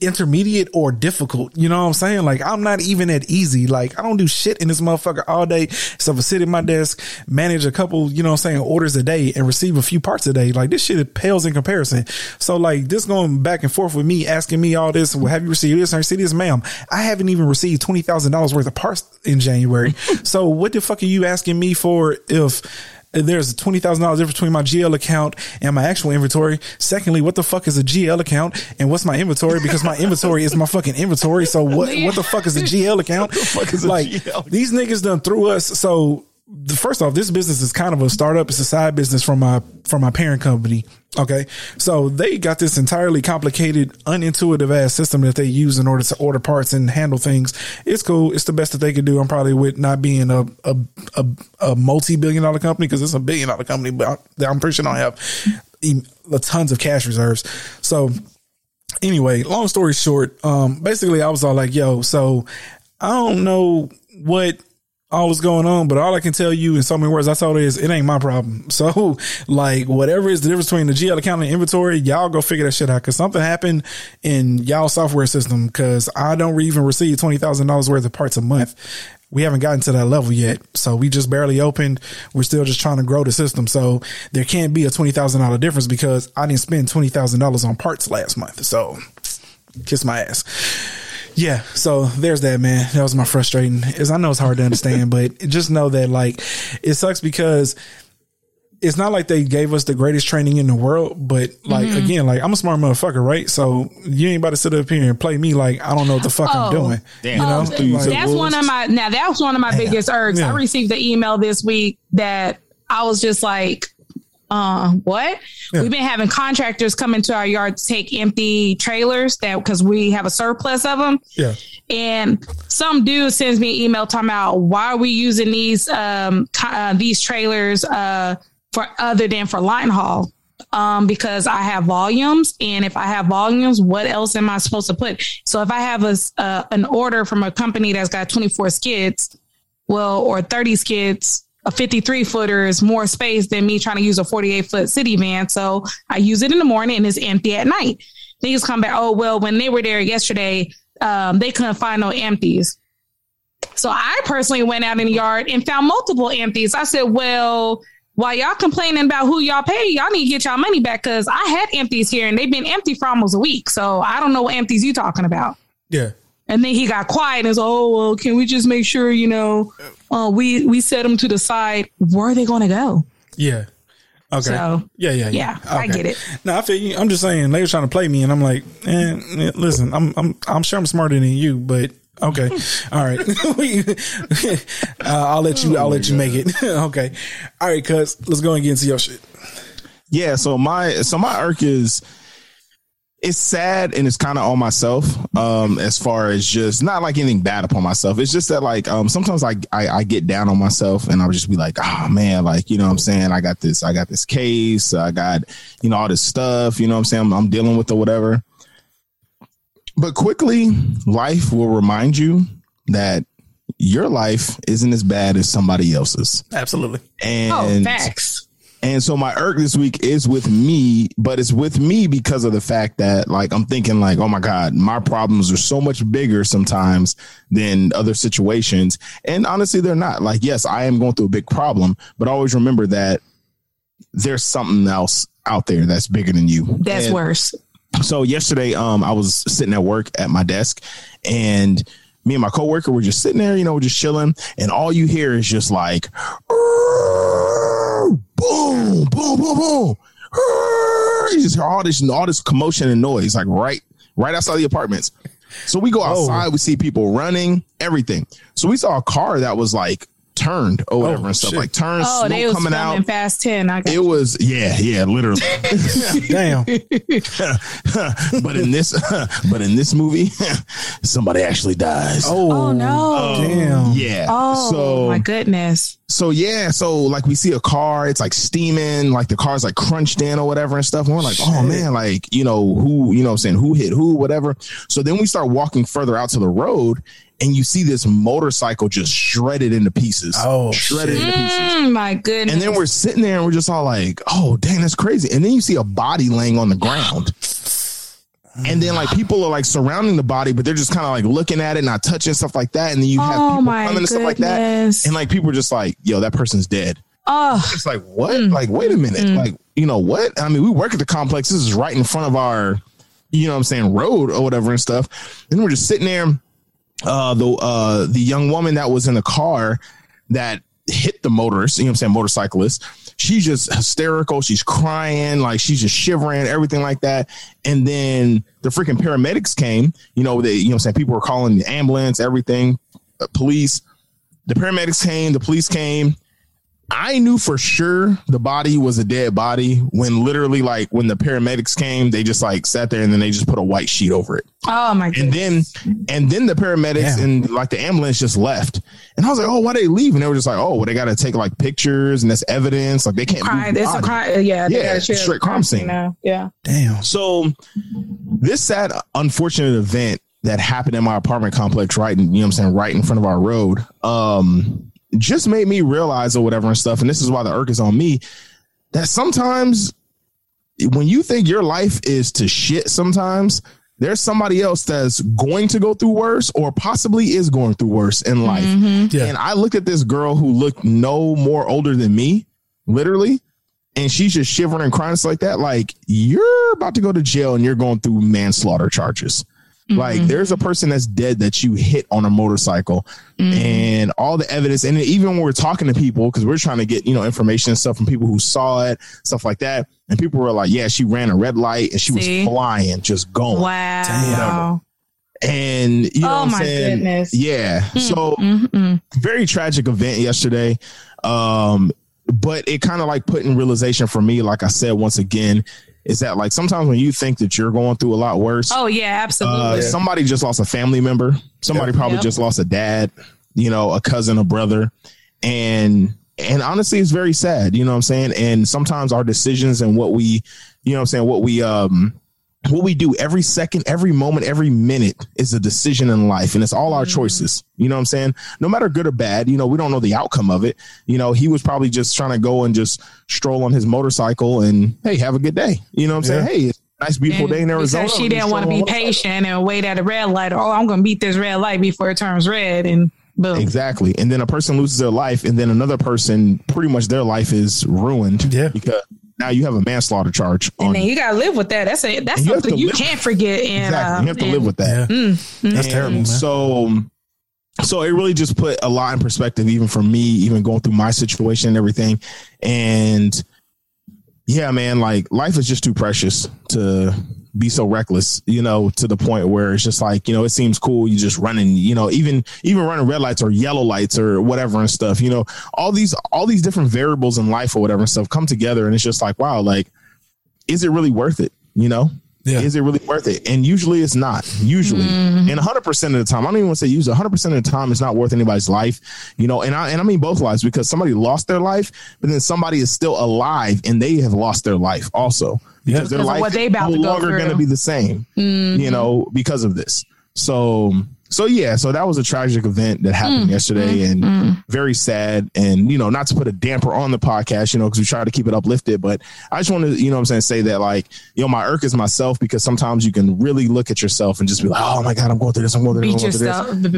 intermediate or difficult. You know what I'm saying? Like, I'm not even at easy. Like, I don't do shit in this motherfucker all day except for sit at my desk, manage a couple, you know what I'm saying, orders a day and receive a few parts a day. Like, this shit pales in comparison. So like, this going back and forth with me asking me all this, well, have you received this? I said, yes, ma'am. I haven't even received $20,000 worth of parts in January. So what the fuck are you asking me for if there's a $20,000 difference between my GL account and my actual inventory? Secondly, what the fuck is a GL account and what's my inventory? Because my inventory is my fucking inventory. So what the fuck is a GL account? What the fuck is like, GL? These niggas done threw us. So first off, this business is kind of a startup. It's a side business from my parent company. Okay. So they got this entirely complicated, unintuitive ass system that they use in order to order parts and handle things. It's cool. It's the best that they could do. I'm probably with not being a multi-billion-dollar company, because it's a billion-dollar company, but I'm pretty sure I don't have tons of cash reserves. So anyway, long story short, basically I was all like, yo, so I don't know what all was going on, but all I can tell you in so many words I told her is it ain't my problem. So like, whatever is the difference between the GL account and inventory, y'all go figure that shit out, because something happened in y'all software system, because I don't even receive $20,000 worth of parts a month. We haven't gotten to that level yet. So we just barely opened. We're still just trying to grow the system. So there can't be a $20,000 difference because I didn't spend $20,000 on parts last month. So kiss my ass. Yeah, so there's that, man. That was my frustrating. I know it's hard to understand, but just know that like, it sucks because it's not like they gave us the greatest training in the world, but like, again, like, I'm a smart motherfucker, right? So you ain't about to sit up here and play me like I don't know what the fuck I'm doing. Damn. You know? That was one of my biggest irks. Yeah. I received the email this week that I was just like, what? Yeah. We've been having contractors come into our yard to take empty trailers because we have a surplus of them. Yeah. And some dude sends me an email talking about why are we using these trailers for other than for line haul? Because I have volumes, and if I have volumes, what else am I supposed to put? So if I have an order from a company that's got 24 skids, well, or 30 skids. A 53 footer is more space than me trying to use a 48-foot city van. So I use it in the morning and it's empty at night. They just come back. Oh, well, when they were there yesterday, they couldn't find no empties. So I personally went out in the yard and found multiple empties. I said, well, while y'all complaining about who y'all pay, y'all need to get y'all money back, because I had empties here and they've been empty for almost a week. So I don't know what empties you talking about. Yeah. And then he got quiet and was, oh, well, can we just make sure, you know, we set them to the side. Where are they going to go? Yeah. Okay. So, yeah. Okay. I get it. No, I feel you. I'm just saying, they were trying to play me, and I'm like, listen, I'm sure I'm smarter than you, but okay. All right. I'll let you make it. Okay. All right, cuz let's go and get into your shit. Yeah. So my irk is, it's sad and it's kind of on myself, as far as just not like anything bad upon myself. It's just that like, sometimes I get down on myself and I'll just be like, oh man, like, you know what I'm saying? I got this case. I got, you know, all this stuff, you know what I'm saying? I'm dealing with or whatever. But quickly, life will remind you that your life isn't as bad as somebody else's. Absolutely. And facts. And so my irk this week is with me, but it's with me because of the fact that like, I'm thinking like, oh my God, my problems are so much bigger sometimes than other situations. And honestly, they're not. Like, yes, I am going through a big problem, but always remember that there's something else out there that's bigger than you. That's worse. So yesterday, I was sitting at work at my desk, and me and my coworker were just sitting there, you know, just chilling. And all you hear is just like, boom, boom, boom, boom. You just hear all this commotion and noise, like right outside the apartments. So we go outside, we see people running, everything. So we saw a car that was like turned or whatever and stuff. Shit. Like turns, oh, smoke they was coming out. Fast 10. I got it you. Was yeah, literally. Damn. but in this movie, somebody actually dies. Oh no! Damn. Yeah. Oh so, my goodness. So yeah, so like we see a car, it's like steaming, like the car's like crunched in or whatever and stuff. And we're like, shit. Oh man, like who, you know what I'm saying, who hit who, whatever. So then we start walking further out to the road. And you see this motorcycle just shredded into pieces. Oh, shredded into pieces. My goodness. And then we're sitting there and we're just all like, oh, dang, that's crazy. And then you see a body laying on the ground. And then like people are like surrounding the body, but they're just kind of like looking at it, not touching, stuff like that. And then you have people coming and stuff like that. And like people are just like, yo, that person's dead. Oh, it's like, what? Like, wait a minute. Like, you know what? I mean, we work at the complex. This is right in front of our, you know what I'm saying, road or whatever and stuff. And we're just sitting there. The young woman that was in the car that hit the motorist, you know what I'm saying, motorcyclist, she's just hysterical. She's crying, like she's just shivering, everything like that. And then the freaking paramedics came, you know what I'm saying, people were calling the ambulance, everything, police. The paramedics came, the police came. I knew for sure the body was a dead body when literally like when the paramedics came, they just like sat there and then they just put a white sheet over it. Oh my God. And then the paramedics and like the ambulance just left. And I was like, oh, why they leave? And they were just like, oh, well, they got to take like pictures and that's evidence. Like they can't move the body. Straight crime scene. Now. Yeah. Damn. So this sad, unfortunate event that happened in my apartment complex, right. You know what I'm saying? Right in front of our road. Just made me realize or whatever and stuff. And this is why the irk is on me, that sometimes when you think your life is to shit, sometimes there's somebody else that's going to go through worse or possibly is going through worse in life. Mm-hmm. Yeah. And I looked at this girl who looked no more older than me, literally. And she's just shivering and crying. It's like that. Like you're about to go to jail and you're going through manslaughter charges. Like there's a person that's dead that you hit on a motorcycle and all the evidence. And even when we're talking to people, because we're trying to get, information and stuff from people who saw it, stuff like that. And people were like, yeah, she ran a red light and she was flying, just going. Wow. Damn. And you know what I'm saying? Goodness. Yeah. So very tragic event yesterday. But it kind of like put in realization for me, like I said, once again, is that like sometimes when you think that you're going through a lot worse. Oh, yeah, absolutely. Somebody just lost a family member. Somebody probably just lost a dad, a cousin, a brother. And honestly, it's very sad. You know what I'm saying? And sometimes our decisions and what we, you know what I'm saying, what we do every second, every moment, every minute is a decision in life. And it's all our choices. You know what I'm saying? No matter good or bad, we don't know the outcome of it. He was probably just trying to go and just stroll on his motorcycle and, hey, have a good day. You know what I'm saying? Hey, it's a nice, beautiful day in Arizona. Because she didn't want to be patient and wait at a red light. Oh, I'm going to beat this red light before it turns red. And boom. Exactly. And then a person loses their life. And then another person, pretty much their life is ruined. Yeah. Because now you have a manslaughter charge. And then you got to live with that. That's something you can't forget. And you have to live with that. That's terrible, man. So it really just put a lot in perspective, even for me, even going through my situation and everything. And yeah, man, like life is just too precious to be so reckless, to the point where it's just like, it seems cool. You just running, even running red lights or yellow lights or whatever and stuff, all these different variables in life or whatever and stuff come together. And it's just like, wow, like, is it really worth it? Yeah. Is it really worth it? And usually it's not. And 100% of the time, I don't even want to say 100% of the time it's not worth anybody's life, and I mean both lives, because somebody lost their life, but then somebody is still alive and they have lost their life also because their life is no longer going to be the same, because of this. So that was a tragic event that happened yesterday and very sad. And, not to put a damper on the podcast, because we try to keep it uplifted. But I just want to, say that, like, my irk is myself, because sometimes you can really look at yourself and just be like, oh, my God, I'm going through this. And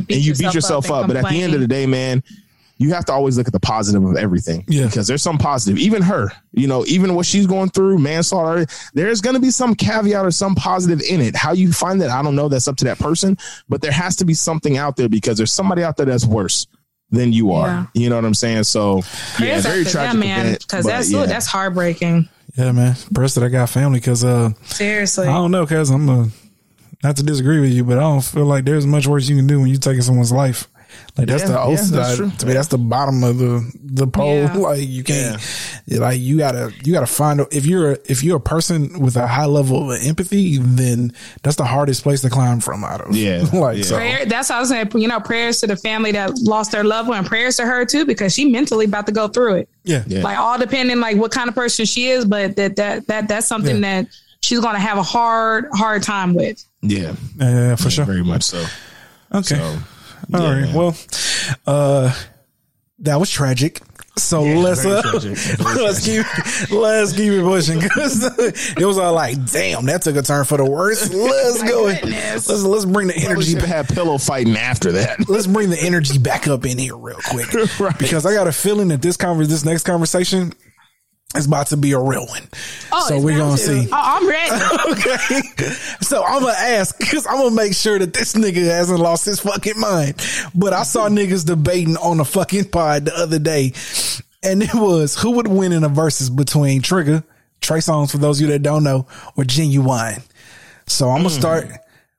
you beat yourself up. But at the end of the day, man, you have to always look at the positive of everything, because there's some positive, even her, even what she's going through, manslaughter, there's going to be some caveat or some positive in it. How you find that, I don't know, that's up to that person, but there has to be something out there, because there's somebody out there that's worse than you are. Yeah. You know what I'm saying? So yeah, very tragic, man, because that's heartbreaking. Yeah, man. Press that I got family, because seriously, I don't know, because I'm not to disagree with you, but I don't feel like there's much worse you can do when you're taking someone's life. Like that's to me, that's the bottom of the pole. Yeah. Like you can't, like you gotta find. If you're a person with a high level of empathy, then that's the hardest place to climb from out of. Yeah, So. Prayer, that's how I was saying. You know, prayers to the family that lost their loved one, and prayers to her too, because she mentally about to go through it. Yeah, yeah. Like all depending like what kind of person she is, but that's something that she's gonna have a hard time with. Yeah, for sure, very much so. Okay. So. All right. Well, that was tragic. So let's keep it pushing because it was all like, damn, that took a turn for the worst. Let's go. Let's bring the energy. We have pillow fighting after that. Let's bring the energy back up in here real quick because I got a feeling that this next conversation. It's about to be a real one. Oh, so we're going to see. Oh, I'm ready. Okay. So I'm going to ask because I'm going to make sure that this nigga hasn't lost his fucking mind. But I saw niggas debating on a fucking pod the other day. And it was who would win in a versus between Trigger, Trey Songz, for those of you that don't know, or Genuine. So I'm going to start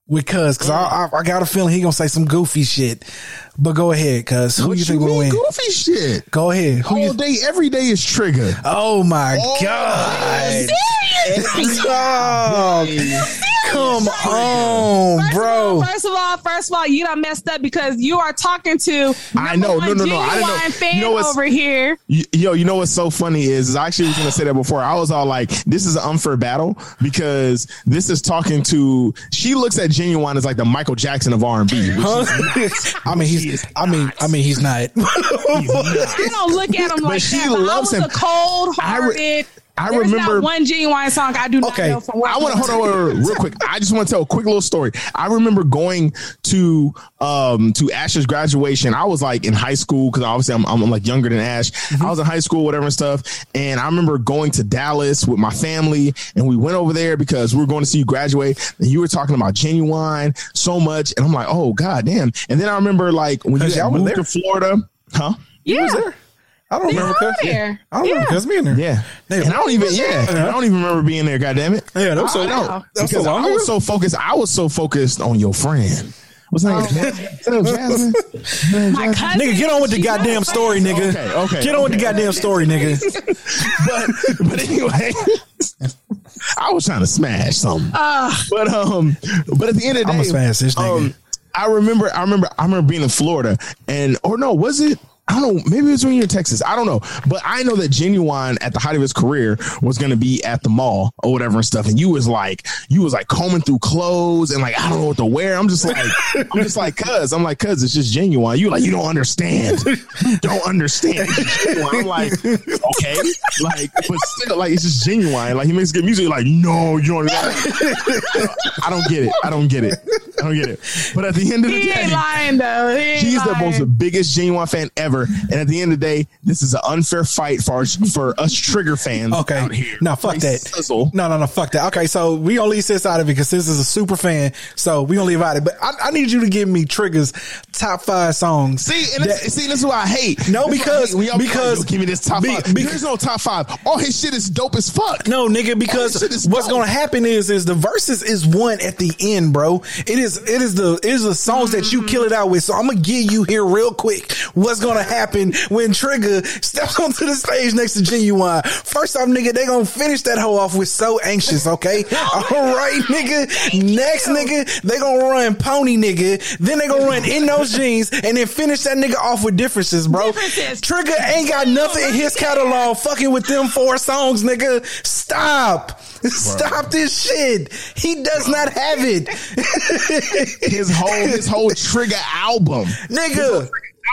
with Cuz because I got a feeling he going to say some goofy shit. But go ahead, Cuz. Who you think will win? Goofy shit. Go ahead. Every day is Trigger. Oh my God. Oh, come on, bro. First of all, you done messed up because you are talking to over here. Yo, you know what's so funny is I actually was going to say that before. I was all like, this is an unfair battle because this is talking to, she looks at Genuine as like the Michael Jackson of R&B. He's not. I don't look at him like that. But I was him. A cold-hearted. I remember not one Genuine song I do not know from where. I want to hold on real quick. I just want to tell a quick little story. I remember going to Ash's graduation. I was like in high school because obviously I'm like younger than Ash. Mm-hmm. I was in high school, whatever and stuff. And I remember going to Dallas with my family, and we went over there because we were going to see you graduate. And you were talking about Genuine so much, and I'm like, oh god damn. And then I remember like when you moved to Florida, huh? Yeah. You was there. I don't remember Cuz. Yeah. I don't remember Cuz being there. Yeah. I don't even remember being there, goddammit. Yeah, that was I was so focused. I was so focused on your friend. What's her name? Jasmine? Nigga, get on with the goddamn story, nigga. Okay. Get on with the goddamn story, nigga. But anyway, I was trying to smash something. But at the end of the day, I'm gonna smash this nigga. I remember being in Florida I don't know. Maybe it was when you were in Texas. I don't know. But I know that Genuine at the height of his career was going to be at the mall or whatever and stuff. And you was like combing through clothes and like, I don't know what to wear. I'm just like, cuz it's just Genuine. You like, you don't understand. I'm like, okay. Like, but still like, it's just Genuine. Like he makes good music. You're like, no, you don't. I don't get it. But at the end of the day, she's the most biggest Genuine fan ever. And at the end of the day, this is an unfair fight for us Trigger fans. Okay, out here. No, fuck that. Sizzle. No, fuck that. Okay, so we gonna leave Sis out of it because Sis is a super fan. So we gonna leave out of it. But I need you to give me Trigger's top 5 songs. This is what I hate. No, this because give me this top 5. There's no top 5. All his shit is dope as fuck. No, nigga, because what's gonna happen is the verses is one at the end, bro. It is the songs that you kill it out with. So I'm gonna give you here real quick what's gonna happen when Trigger steps onto the stage next to Genuine. First off, nigga, they gonna finish that hoe off with So Anxious, okay? Alright, nigga. Next, nigga, they gonna run Pony, nigga. Then they gonna run In Those Jeans and then finish that nigga off with Differences, bro. Trigger ain't got nothing in his catalog fucking with them 4 songs, nigga. Stop. Bro. Stop this shit. He does not have it. His whole Trigger album. Nigga.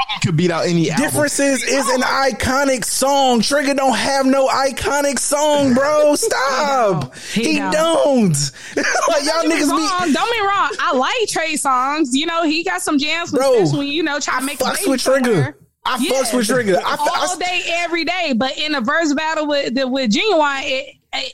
Album could beat out any Differences album. Is an iconic song. Trigger don't have no iconic song, bro. Stop. He don't. Like y'all niggas be. Don't be wrong. I like Trey Songz. You know he got some jams with this one. You know try to make fucks with Trigger. I fucks with Trigger all day, every day. But in a verse battle with Genuine,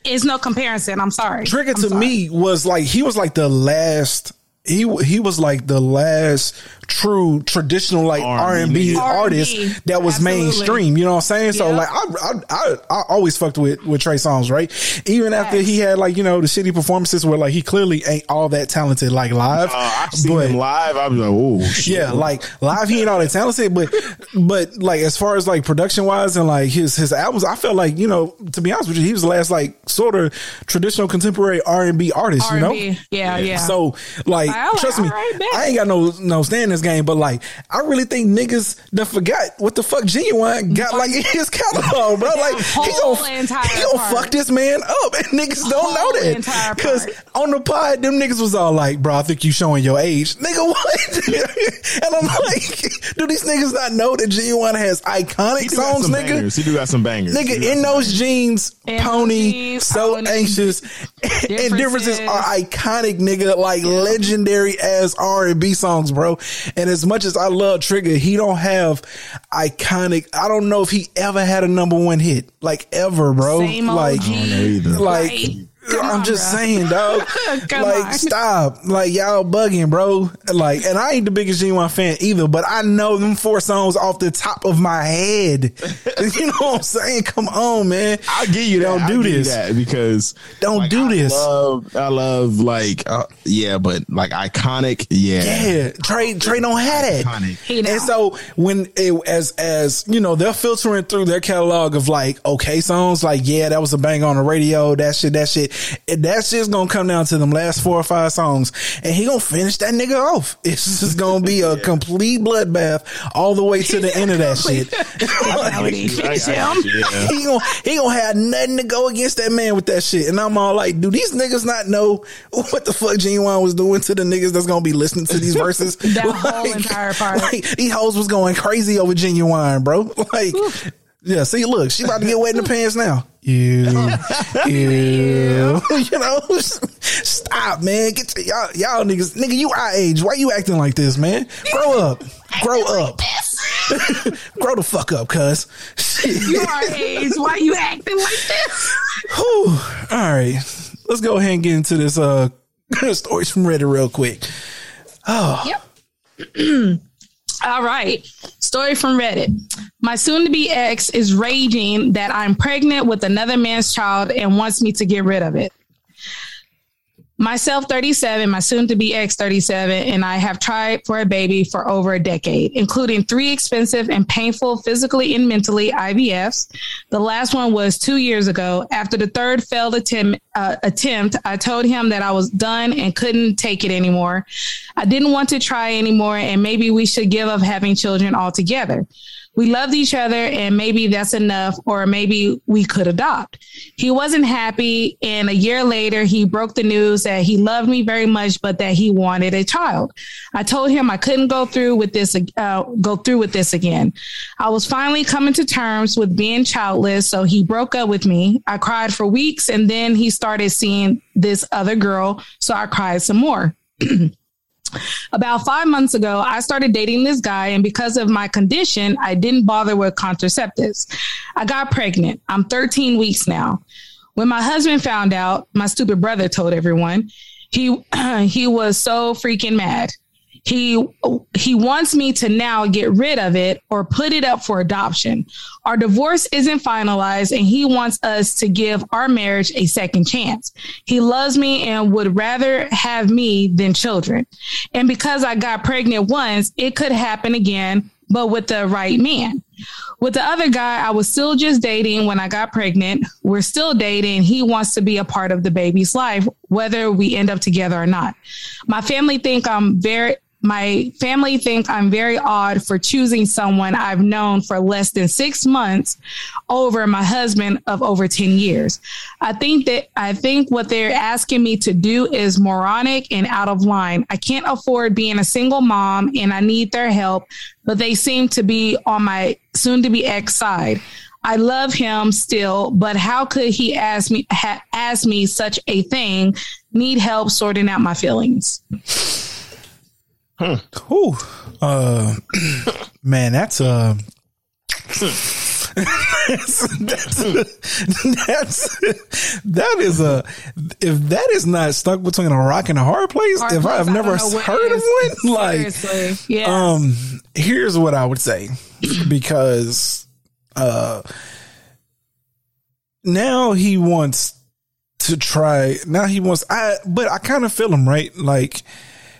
it's no comparison. I'm sorry. Trigger to me was like he was like the last. He was like the last true traditional like R&B artist that was mainstream, you know what I'm saying? So like I always fucked with Trey Songz, right? Even after he had like, you know, the shitty performances where like he clearly ain't all that talented like live. I've seen him live, I was like, oh shit. Yeah, like live he ain't all that talented, but like as far as like production wise and like his albums, I felt like, you know, to be honest with you, he was the last like sort of traditional contemporary R&B artist, you know? Yeah. So like trust me, I ain't got no standing this game, but like I really think niggas that forgot what the fuck Genuine got like in his catalog, bro. Like he gonna fuck this man up, and niggas don't know that, because on the pod them niggas was all like, bro, I think you showing your age, nigga, what? And I'm like, do these niggas not know that Genuine has iconic songs, nigga? Bangers. He do got some bangers, nigga. In those jeans, Pony, So Anxious, and Differences are iconic, nigga, like legendary ass R&B songs, bro. And as much as I love Trigger, he don't have iconic. I don't know if he ever had a number one hit, like ever, bro. Same OG. Like, I don't know either. Like, right. I'm just saying, dog. Like, stop. Like, y'all bugging, bro. Like, and I ain't the biggest Genuine fan either, but I know them four songs off the top of my head. You know what I'm saying? Come on, man. I give you that. Don't do this. That because don't like, do this. I love like, yeah, but like iconic. Yeah. Yeah. Trey don't have that. Iconic. And so when as you know, they're filtering through their catalog of like, okay songs, like, yeah, that was a bang on the radio. That shit. And that shit's gonna come down to them last 4 or 5 songs, and he gonna finish that nigga off. It's just gonna be a complete bloodbath all the way to the end of that shit. He gonna have nothing to go against that man with that shit. And I'm all like, do these niggas not know what the fuck Genuine was doing to the niggas that's gonna be listening to these verses? That like, whole entire part. Like, these hoes was going crazy over Genuine, bro. Like, oof. Yeah, see, look, she about to get wet in the pants now. Ew. You know, stop, man. Get y'all niggas. Nigga, you our age. Why you acting like this, man? Grow up. Grow the fuck up, cuz. You our age. Why you acting like this? Whew. All right. Let's go ahead and get into this stories from Reddit real quick. Oh. Yep. All right. Story from Reddit. My soon-to-be ex is raging that I'm pregnant with another man's child and wants me to get rid of it. Myself, 37, my soon-to-be ex, 37, and I have tried for a baby for over a decade, including 3 expensive and painful physically and mentally IVFs. The last one was 2 years ago. After the third failed attempt, I told him that I was done and couldn't take it anymore. I didn't want to try anymore, and maybe we should give up having children altogether. We loved each other, and maybe that's enough, or maybe we could adopt. He wasn't happy, and a year later, he broke the news that he loved me very much, but that he wanted a child. I told him I couldn't go through with this again. I was finally coming to terms with being childless, so he broke up with me. I cried for weeks, and then he started seeing this other girl, so I cried some more. About 5 months ago, I started dating this guy, and because of my condition, I didn't bother with contraceptives. I got pregnant. I'm 13 weeks now. When my husband found out, my stupid brother told everyone. He was so freaking mad. He wants me to now get rid of it or put it up for adoption. Our divorce isn't finalized, and he wants us to give our marriage a second chance. He loves me and would rather have me than children. And because I got pregnant once, it could happen again, but with the right man. With the other guy, I was still just dating when I got pregnant. We're still dating. He wants to be a part of the baby's life, whether we end up together or not. My family think I'm very odd for choosing someone I've known for less than 6 months over my husband of over 10 years. I think what they're asking me to do is moronic and out of line. I can't afford being a single mom, and I need their help, but they seem to be on my soon-to-be ex side. I love him still, but how could he ask me such a thing? Need help sorting out my feelings. Huh. Man, that's If that is not stuck between a rock and a hard place, if I've never heard of one, like, seriously. Yes. Here's what I would say, because now he wants to try. But I kind of feel him, right? Like,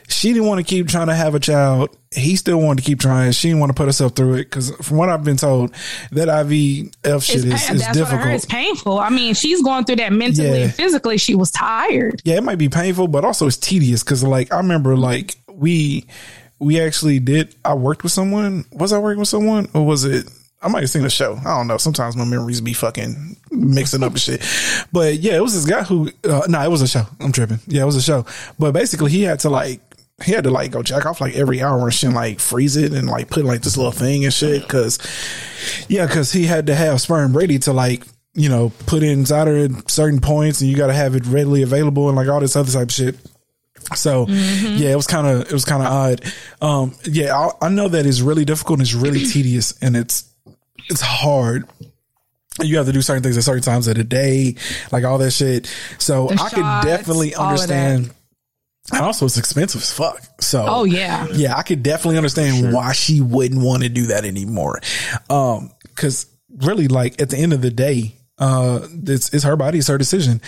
she didn't want to keep trying to have a child. He still wanted to keep trying. She didn't want to put herself through it, because from what I've been told, that IVF shit is difficult. It's painful. I mean, she's going through that mentally and physically. She was tired. Yeah, it might be painful, but also it's tedious, because, like, I remember, like, we actually did. I worked with someone. Was I working with someone, or was it? I might have seen a show. I don't know. Sometimes my memories be fucking mixing up the shit. But yeah, it was this guy who. It was a show. I'm tripping. Yeah, it was a show. But basically, he had to go jack off like every hour and shit, and like freeze it and like put like this little thing and shit. Cause he had to have sperm ready to like, you know, put inside her at certain points, and you got to have it readily available and like all this other type of shit. So yeah, it was kind of odd. Yeah, I know that it's really difficult and it's really tedious, and it's hard. You have to do certain things at certain times of the day, like all that shit. So the I could definitely understand. And also, it's expensive as fuck. So, I could definitely understand why she wouldn't want to do that anymore. Because really, like at the end of the day, it's her body, it's her decision.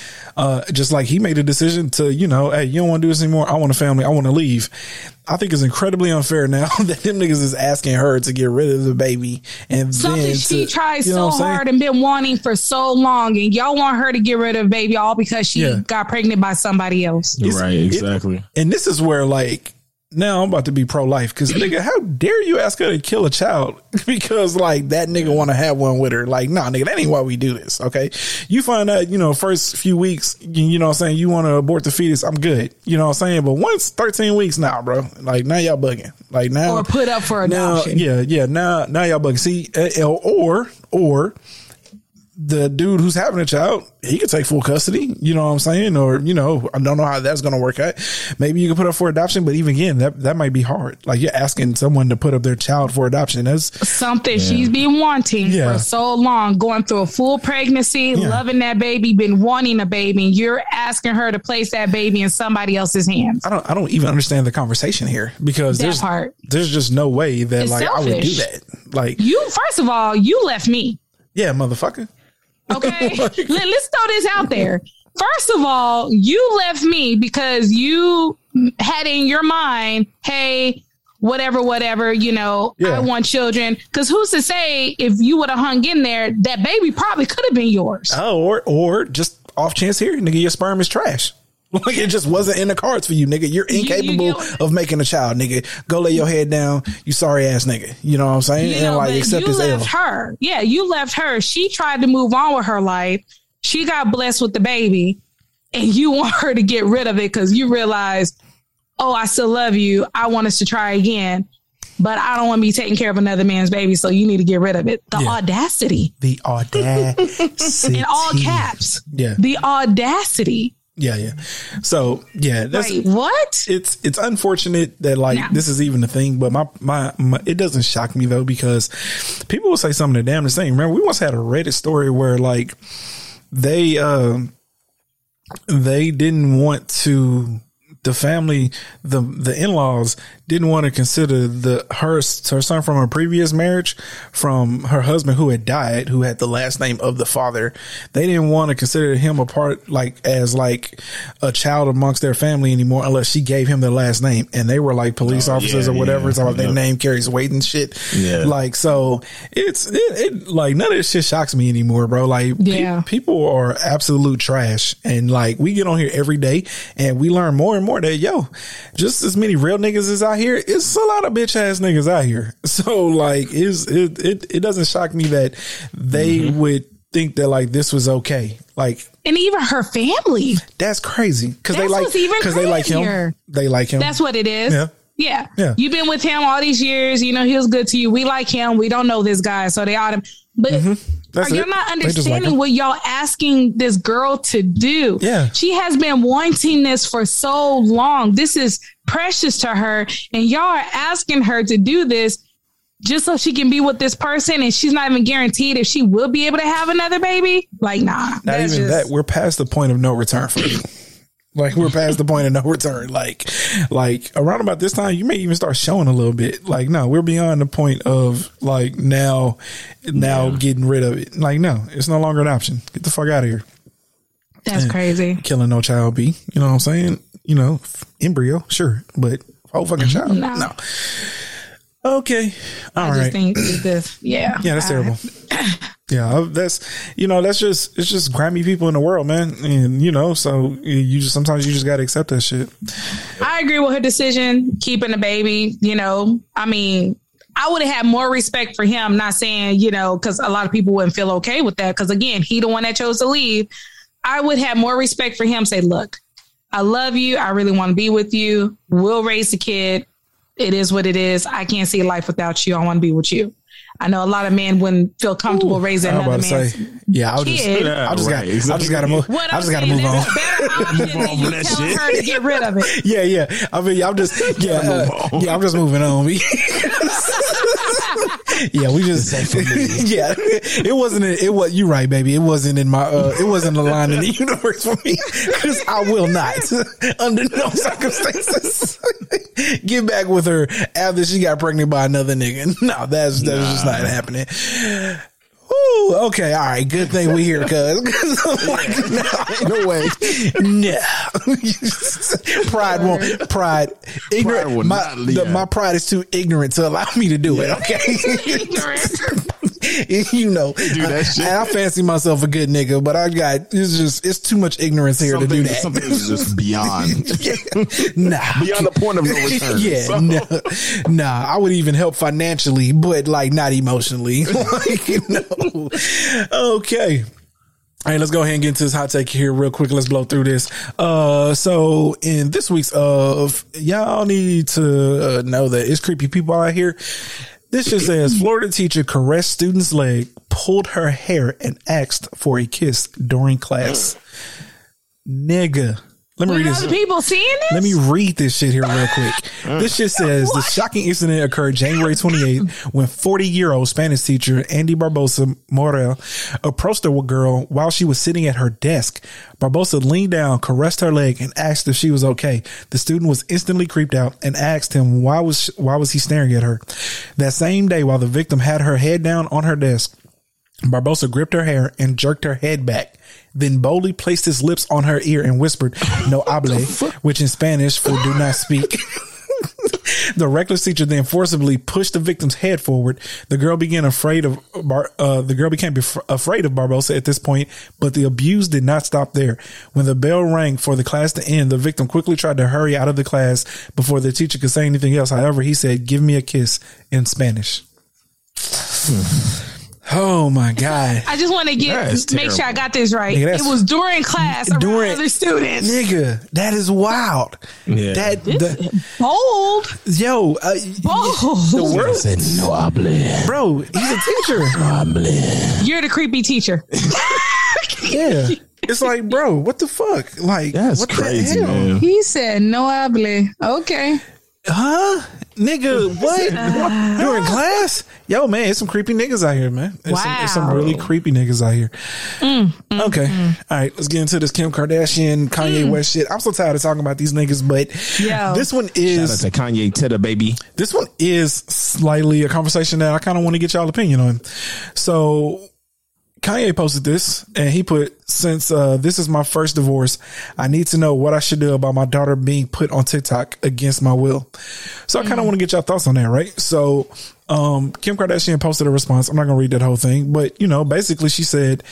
Just like he made a decision to, you know, hey, you don't want to do this anymore. I want a family. I want to leave. I think it's incredibly unfair now that them niggas is asking her to get rid of the baby, and something then she tries so hard and been wanting for so long, and y'all want her to get rid of the baby all because she got pregnant by somebody else. Exactly. And this is where, like, now I'm about to be pro-life, because nigga, how dare you ask her to kill a child because like that nigga want to have one with her? Like, nah, nigga, that ain't why we do this. Okay, you find out, you know, first few weeks, you know what I'm saying, you want to abort the fetus, I'm good, you know what I'm saying. But once 13 weeks, nah, bro, like now y'all bugging, like now, or put up for adoption. Now y'all bugging. See, or the dude who's having a child, he could take full custody, you know what I'm saying? Or, you know, I don't know how that's going to work out. Maybe you can put up for adoption, but even again, that might be hard. Like, you're asking someone to put up their child for adoption. That's something she's been wanting for so long, going through a full pregnancy, loving that baby, been wanting a baby, and you're asking her to place that baby in somebody else's hands. I don't even understand the conversation here, because there's just no way that it's like selfish. I would do that. Like, you, first of all, you left me. Yeah, motherfucker. Okay, let's throw this out there. First of all, you left me because you had in your mind, hey, whatever, you know, I want children. Because who's to say if you would have hung in there, that baby probably could have been yours. Oh, or just off chance here, nigga, your sperm is trash. Like, it just wasn't in the cards for you, nigga. You're incapable of making a child, nigga. Go lay your head down, you sorry ass nigga. You know what I'm saying? You know, and like, accept you left her. Yeah, you left her. She tried to move on with her life. She got blessed with the baby, and you want her to get rid of it because you realize, oh, I still love you. I want us to try again, but I don't want to be taking care of another man's baby, so you need to get rid of it. The audacity. The audacity. In all caps. Yeah. The audacity. Yeah. So that's, wait, what? It's unfortunate that like this is even a thing, but my it doesn't shock me though, because people will say something the damnedest thing. Remember, we once had a Reddit story where like they didn't want to. The family, the in-laws didn't want to consider her son from her previous marriage, from her husband who had died, who had the last name of the father. They didn't want to consider him a part, like as like a child amongst their family anymore, unless she gave him the last name. And they were like police officers or whatever. So their name carries weight and shit. Yeah. Like, so it's like none of this shit shocks me anymore, bro. Like people are absolute trash, and like we get on here every day and we learn more and more. That just as many real niggas is out here, it's a lot of bitch ass niggas out here. So like it doesn't shock me that they would think that like this was okay. Like, and even her family, that's crazy, because they like him. That's what it is. Yeah. You've been with him all these years, you know, he was good to you, we like him, we don't know this guy, so they ought him. But are you not understanding what y'all asking this girl to do? Yeah. She has been wanting this for so long. This is precious to her, and y'all are asking her to do this just so she can be with this person, and she's not even guaranteed if she will be able to have another baby. Like, nah. Not even just... that. We're past the point of no return for you. Like, we're past the point of no return. Like around about this time, you may even start showing a little bit. Like, no, we're beyond the point of like now getting rid of it. Like, no, it's no longer an option. Get the fuck out of here. That's crazy. Killing no child B. You know what I'm saying? You know, embryo, sure, but whole fucking child, no. Okay. I just think this, yeah. Yeah, that's terrible. Yeah, that's just, it's just grimy people in the world, man. And, you know, so sometimes you just got to accept that shit. I agree with her decision, keeping the baby, you know. I mean, I would have had more respect for him, not saying, you know, because a lot of people wouldn't feel okay with that. Because again, he the one that chose to leave. I would have more respect for him, say, look, I love you. I really want to be with you. We'll raise the kid. It is what it is. I can't see life without you. I want to be with you. I know a lot of men wouldn't feel comfortable raising another man's kid. Yeah, I just gotta move on. Move on from that shit. Her to get rid of it. Yeah. I mean, I'm just moving on. Yeah, we just yeah. It wasn't. It was. You right, baby. It wasn't in my. It wasn't a line in the universe for me, because I will not, under no circumstances, get back with her after she got pregnant by another nigga. No, that's just not happening. Ooh, okay, all right. Good thing we here, cause I'm like, no way, Pride won't. Ignorant. My pride is too ignorant to allow me to do it. Okay, ignorant. You know, do that shit. I fancy myself a good nigga, but it's too much ignorance here to do that. Something is just beyond, beyond the point of no return. I would even help financially, but like not emotionally. Okay. All right, let's go ahead and get into this hot take here real quick. Let's blow through this. So in this week's of, y'all need to know that it's creepy people out here. This just says, Florida teacher caressed student's leg, pulled her hair, and asked for a kiss during class. Nigga. Let me read this. People seeing this? Let me read this shit here real quick. This shit says, the shocking incident occurred January 28th when 40-year-old Spanish teacher Andy Barbosa Morel approached a girl while she was sitting at her desk. Barbosa leaned down, caressed her leg, and asked if she was okay. The student was instantly creeped out and asked him why was he staring at her. That same day, while the victim had her head down on her desk, Barbosa gripped her hair and jerked her head back, then boldly placed his lips on her ear and whispered, "No hable," which in Spanish for "do not speak." The reckless teacher then forcibly pushed the victim's head forward. The girl became afraid of Barbosa at this point, but the abuse did not stop there. When the bell rang for the class to end, the victim quickly tried to hurry out of the class before the teacher could say anything else. However, he said, "Give me a kiss," in Spanish. Oh my God. I just want to make sure I got this right. Nigga, it was during class around other students. Nigga, that is wild. Yeah. Bold. Yo. Bold. The word said no hable. Bro, he's a teacher. No hable. You're the creepy teacher. Yeah. It's like, bro, what the fuck? Like, that's what crazy, the hell? Man. He said no hable. Okay. Huh? Nigga, what? You're in class? Yo, man, it's some creepy niggas out here, man. It's some really creepy niggas out here. Okay. All right, let's get into this Kim Kardashian, Kanye West shit. I'm so tired of talking about these niggas, but this one is... Shout out to Kanye Titta, baby. This one is slightly a conversation that I kind of want to get y'all's opinion on. So... Kanye posted this and he put, since this is my first divorce, I need to know what I should do about my daughter being put on TikTok against my will. So I kind of want to get y'all thoughts on that, right? So Kim Kardashian posted a response. I'm not going to read that whole thing, but, you know, basically she said,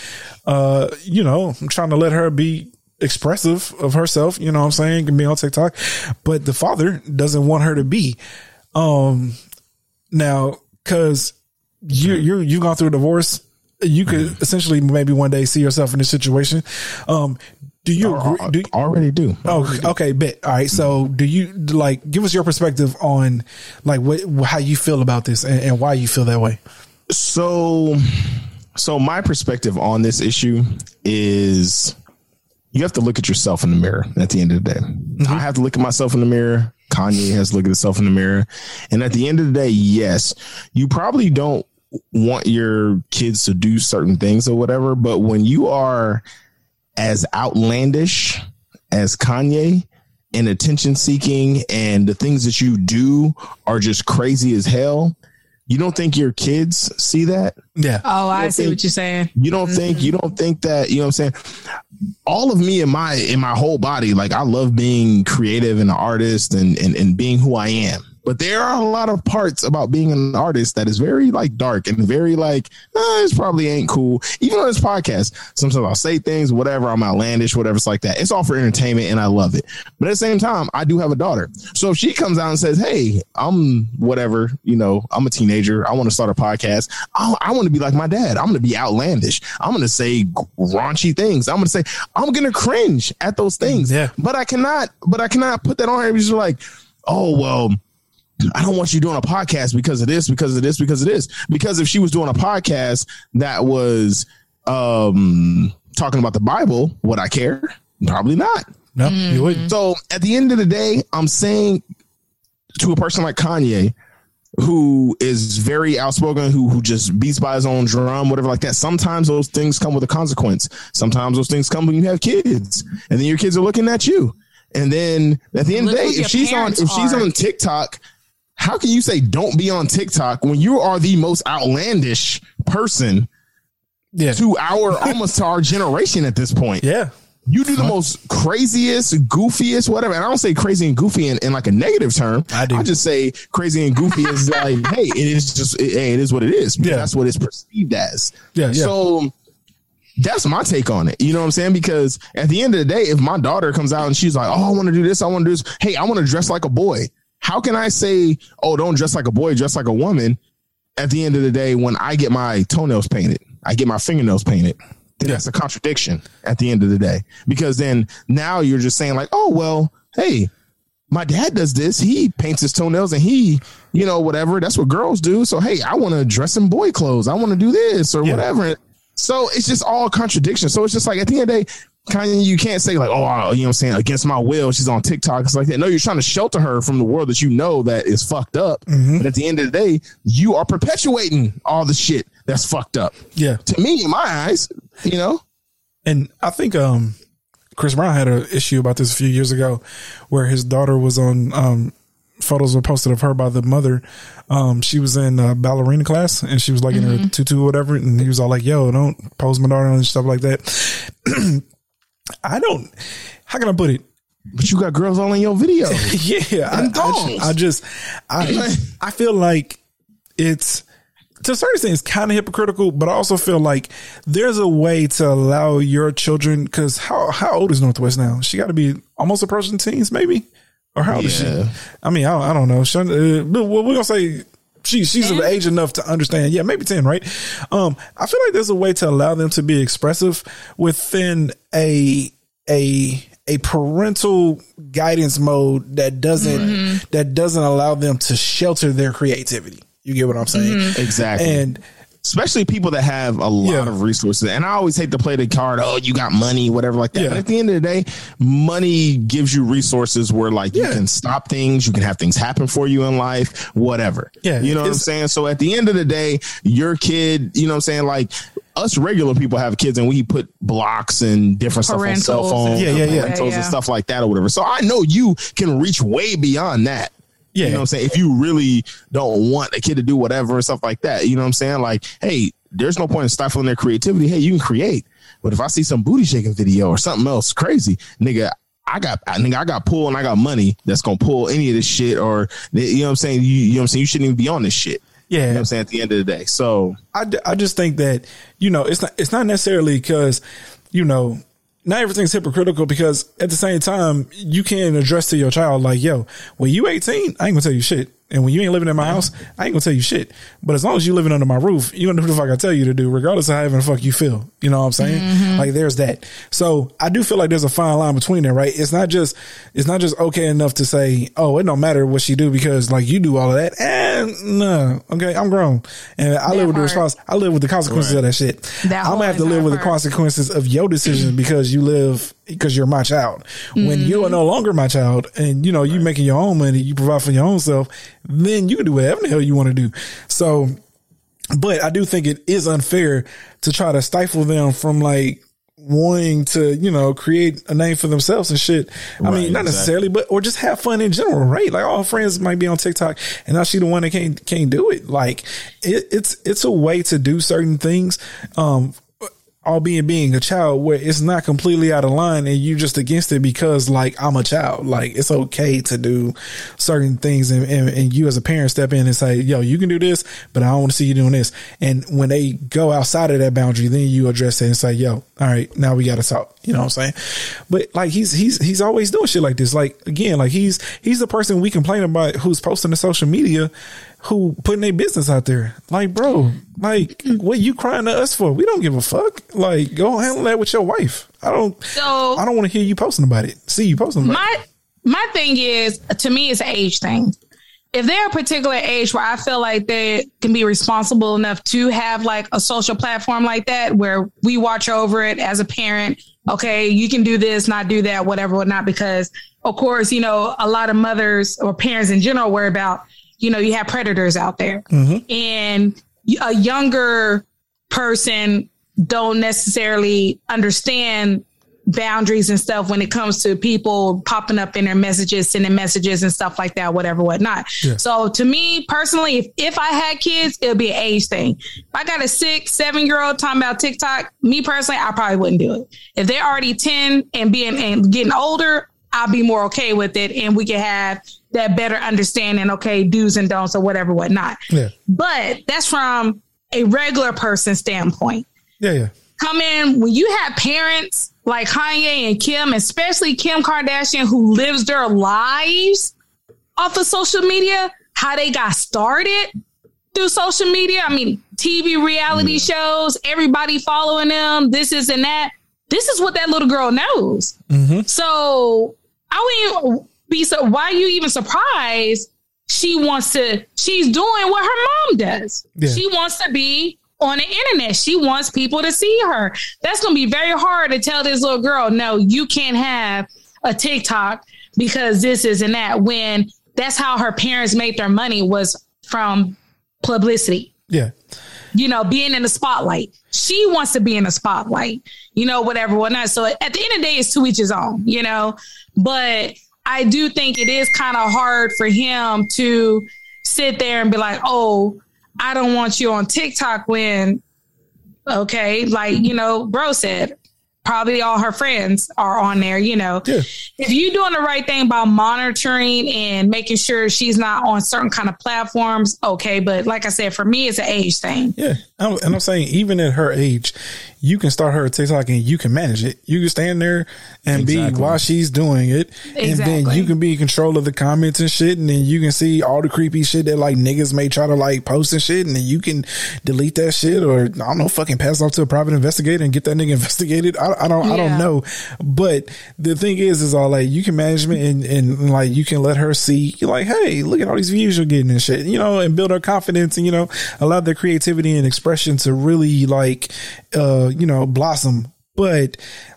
you know, I'm trying to let her be expressive of herself. You know what I'm saying? Can be on TikTok, but the father doesn't want her to be. Now, because you've gone through a divorce. You could essentially maybe one day see yourself in this situation. Do you agree? Okay, bet. All right. So do you like give us your perspective on like how you feel about this and why you feel that way? So my perspective on this issue is you have to look at yourself in the mirror at the end of the day. Mm-hmm. I have to look at myself in the mirror. Kanye has to look at himself in the mirror. And at the end of the day, yes, you probably don't want your kids to do certain things or whatever, but when you are as outlandish as Kanye and attention seeking and the things that you do are just crazy as hell, you don't think your kids see that? Yeah. Oh, I see what you're saying. You don't think, you don't think that, you know what I'm saying? All of me in my whole body, like I love being creative and an artist and being who I am. But there are a lot of parts about being an artist that is very like dark and very like, this probably ain't cool. Even on this podcast, sometimes I'll say things, whatever, I'm outlandish, whatever, it's like that. It's all for entertainment and I love it. But at the same time, I do have a daughter. So if she comes out and says, hey, I'm whatever, you know, I'm a teenager, I want to start a podcast, I want to be like my dad. I'm going to be outlandish. I'm going to say raunchy things. I'm going to say, I'm going to cringe at those things. Yeah. But I cannot put that on her. She's like, oh, well, I don't want you doing a podcast because of this, because of this, because of this. Because if she was doing a podcast that was talking about the Bible, would I care? Probably not. No, you wouldn't. So at the end of the day, I'm saying to a person like Kanye, who is very outspoken, who just beats by his own drum, whatever like that. Sometimes those things come with a consequence. Sometimes those things come when you have kids and then your kids are looking at you. And then at the end of the day, if she's on TikTok, how can you say don't be on TikTok when you are the most outlandish person to our almost to our generation at this point? Yeah. You do the most craziest, goofiest, whatever. And I don't say crazy and goofy in like a negative term. I do. I just say crazy and goofy is like, hey, it is what it is. Yeah. That's what it's perceived as. Yeah. So that's my take on it. You know what I'm saying? Because at the end of the day, if my daughter comes out and she's like, oh, I want to do this, I want to do this. Hey, I want to dress like a boy. How can I say, oh, don't dress like a boy, dress like a woman? At the end of the day, when I get my toenails painted, I get my fingernails painted. Then that's a contradiction at the end of the day. Because then now you're just saying like, oh, well, hey, my dad does this. He paints his toenails and he, you know, whatever. That's what girls do. So, hey, I want to dress in boy clothes. I want to do this or whatever. So it's just all contradiction. So it's just like at the end of the day, Kanye, you can't say like, oh, you know what I'm saying, against my will, she's on TikTok. It's like that. No, you're trying to shelter her from the world that you know that is fucked up. Mm-hmm. But at the end of the day, you are perpetuating all the shit that's fucked up. Yeah. To me, in my eyes, you know. And I think Chris Brown had an issue about this a few years ago where his daughter was on photos were posted of her by the mother. She was in ballerina class and she was like in her tutu or whatever. And he was all like, yo, don't pose my daughter and stuff like that. How can I put it? But you got girls all in your video. Yeah. I feel like it's, to a certain extent, it's kind of hypocritical, but I also feel like there's a way to allow your children. Cause how old is Northwest now? She got to be almost approaching teens, maybe. Or how old is she? I mean, I don't know. We're going to say she's of age enough to understand. Yeah, maybe 10, right? I feel like there's a way to allow them to be expressive within a parental guidance mode that doesn't allow them to shelter their creativity. You get what I'm saying? Mm-hmm. Exactly. And especially people that have a lot of resources. And I always hate to play the card, oh, you got money, whatever like that. Yeah. But at the end of the day, money gives you resources where like you can stop things, you can have things happen for you in life, whatever. Yeah, you know what I'm saying? So at the end of the day, your kid, you know what I'm saying? Like us regular people have kids and we put blocks and different stuff on cell phones and stuff like that or whatever. So I know you can reach way beyond that. Yeah. You know what I'm saying? If you really don't want a kid to do whatever or stuff like that, you know what I'm saying? Like, hey, there's no point in stifling their creativity. Hey, you can create. But if I see some booty shaking video or something else crazy, nigga, I got pull and I got money that's going to pull any of this shit or, you know what I'm saying? You know what I'm saying? You shouldn't even be on this shit. Yeah. You know what I'm saying? At the end of the day. So I just think that, you know, it's not necessarily because, you know, not everything's hypocritical because at the same time, you can address to your child like, yo, when you 18, I ain't going to tell you shit. And when you ain't living in my house, I ain't going to tell you shit. But as long as you living under my roof, you don't know what the fuck I tell you to do, regardless of how the fuck you feel. You know what I'm saying? Mm-hmm. Like there's that. So I do feel like there's a fine line between there, right? It's not just okay enough to say, oh, it don't matter what she do because like you do all of that. And no, okay, I'm grown. And I live with the response. I live with the consequences of that shit. I'm going to have to live with the consequences of your decision because you live because you're my child. Mm-hmm. When you are no longer my child and, you know, you making your own money, you provide for your own self, then you can do whatever the hell you want to do. So, but I do think it is unfair to try to stifle them from like wanting to, you know, create a name for themselves and shit. Right, I mean, not necessarily, but, or just have fun in general, right? Like all friends might be on TikTok and now she the one that can't do it. Like it's a way to do certain things. Albeit being a child, where it's not completely out of line and you just against it because like I'm a child, like it's okay to do certain things and you as a parent step in and say, yo, you can do this, but I don't want to see you doing this. And when they go outside of that boundary, then you address it and say, yo, all right, now we got to talk. You know what I'm saying? But like, he's always doing shit like this. Like again, like he's the person we complain about who's posting to social media, who putting their business out there. Like, bro, like what you crying to us for? We don't give a fuck. Like, go handle that with your wife. I don't want to hear you posting about it. See you posting about it. My thing is, to me, it's an age thing. If they're a particular age where I feel like they can be responsible enough to have like a social platform like that, where we watch over it as a parent. Okay, you can do this, not do that, whatever, whatnot, because of course, you know, a lot of mothers or parents in general worry about, you know, you have predators out there. Mm-hmm. And a younger person don't necessarily understand boundaries and stuff when it comes to people popping up in their messages, sending messages and stuff like that, whatever, whatnot. Yeah. So to me personally, if I had kids, it'll be an age thing. If I got a 6-7-year-old talking about TikTok, me personally, I probably wouldn't do it. If they're already 10 and getting older, I'll be more okay with it. And we can have that better understanding, okay, do's and don'ts or whatever, whatnot. Yeah. But that's from a regular person standpoint. Yeah, yeah. Come in, when you have parents like Kanye and Kim, especially Kim Kardashian, who lives their lives off of social media, how they got started through social media. I mean, TV reality shows, everybody following them, this, this, and that. This is what that little girl knows. Mm-hmm. So I wouldn't even be so, why are you even surprised she's doing what her mom does. Yeah. She wants to be on the internet. She wants people to see her. That's going to be very hard to tell this little girl, no, you can't have a TikTok because this isn't that, when that's how her parents made their money, was from publicity. Yeah. You know, being in the spotlight. She wants to be in the spotlight, you know, whatever, whatnot. So at the end of the day, it's to each his own, you know, but I do think it is kind of hard for him to sit there and be like, oh, I don't want you on TikTok when, okay, like, you know, bro said, probably all her friends are on there, you know. Yeah. If you're doing the right thing by monitoring and making sure she's not on certain kind of platforms, okay. But like I said, for me, it's an age thing. Yeah. And I'm saying, even at her age, you can start her TikTok and you can manage it. You can stand there and be while she's doing it. Exactly. And then you can be in control of the comments and shit. And then you can see all the creepy shit that like niggas may try to like post and shit. And then you can delete that shit, or I don't know, fucking pass it off to a private investigator and get that nigga investigated. I don't know. But the thing is all like you can manage it and like you can let her see, you're like, hey, look at all these views you're getting and shit, you know, and build her confidence and, you know, allow their creativity and expression to really like, you know, blossom. But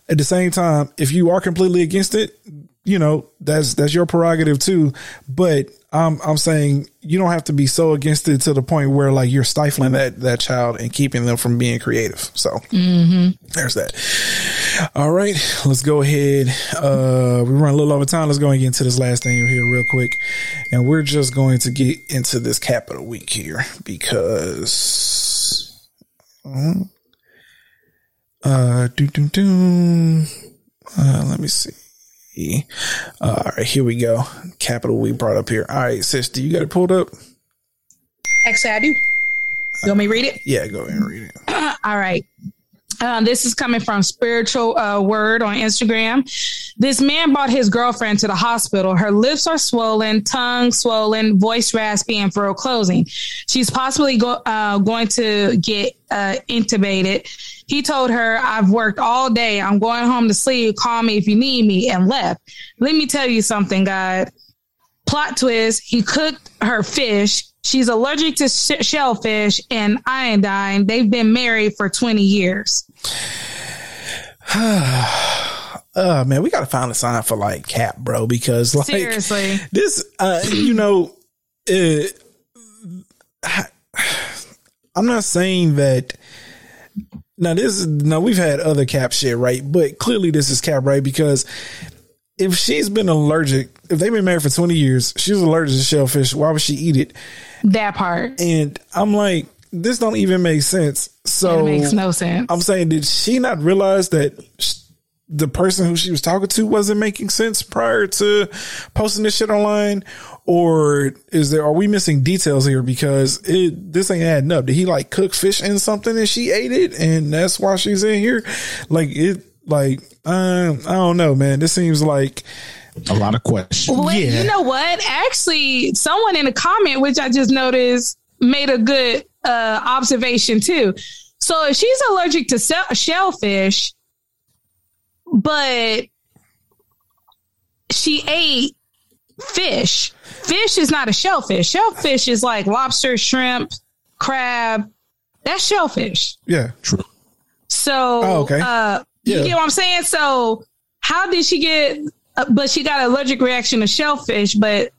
at the same time, if you are completely against it, you know, that's your prerogative too. But I'm saying you don't have to be so against it to the point where like you're stifling that child and keeping them from being creative. So there's that. All right, let's go ahead. We run a little over time. Let's go and get into this last thing here real quick. And we're just going to get into this Capital Week here because let me see. All right, here we go. Capital we brought up here. All right, sis, do you got it pulled up? Actually, I do. You want me to read it? Yeah, go ahead and read it. All right. This is coming from Spiritual Word on Instagram. This man brought his girlfriend to the hospital. Her lips are swollen, tongue swollen, voice raspy, and throat closing. She's possibly going to get intubated. He told her, I've worked all day. I'm going home to sleep. Call me if you need me, and left. Let me tell you something, God. Plot twist. He cooked her fish. She's allergic to shellfish and iodine. They've been married for 20 years. man, we got to find a sign for like cap, bro, because like seriously, this, you know, I'm not saying that. Now this is, now we've had other cap shit, right? But clearly this is cap, right? Because if she's been allergic, if they've been married for 20 years, she's allergic to shellfish. Why would she eat it? That part. And I'm like, this don't even make sense. So it makes no sense. I'm saying, did she not realize that the person who she was talking to wasn't making sense prior to posting this shit online? Or is there, are we missing details here? Because it, this ain't adding up. Did he like cook fish in something and she ate it? And that's why she's in here. Like it, like, I don't know, man. This seems like a lot of questions. Wait, yeah. You know what? Actually, someone in a comment, which I just noticed, made a good observation too. So if she's allergic to shellfish, but she ate fish. Fish is not a shellfish. Shellfish is like lobster, shrimp, crab. That's shellfish. Yeah, true. So, you get what I'm saying? So how did she get, but she got an allergic reaction to shellfish, but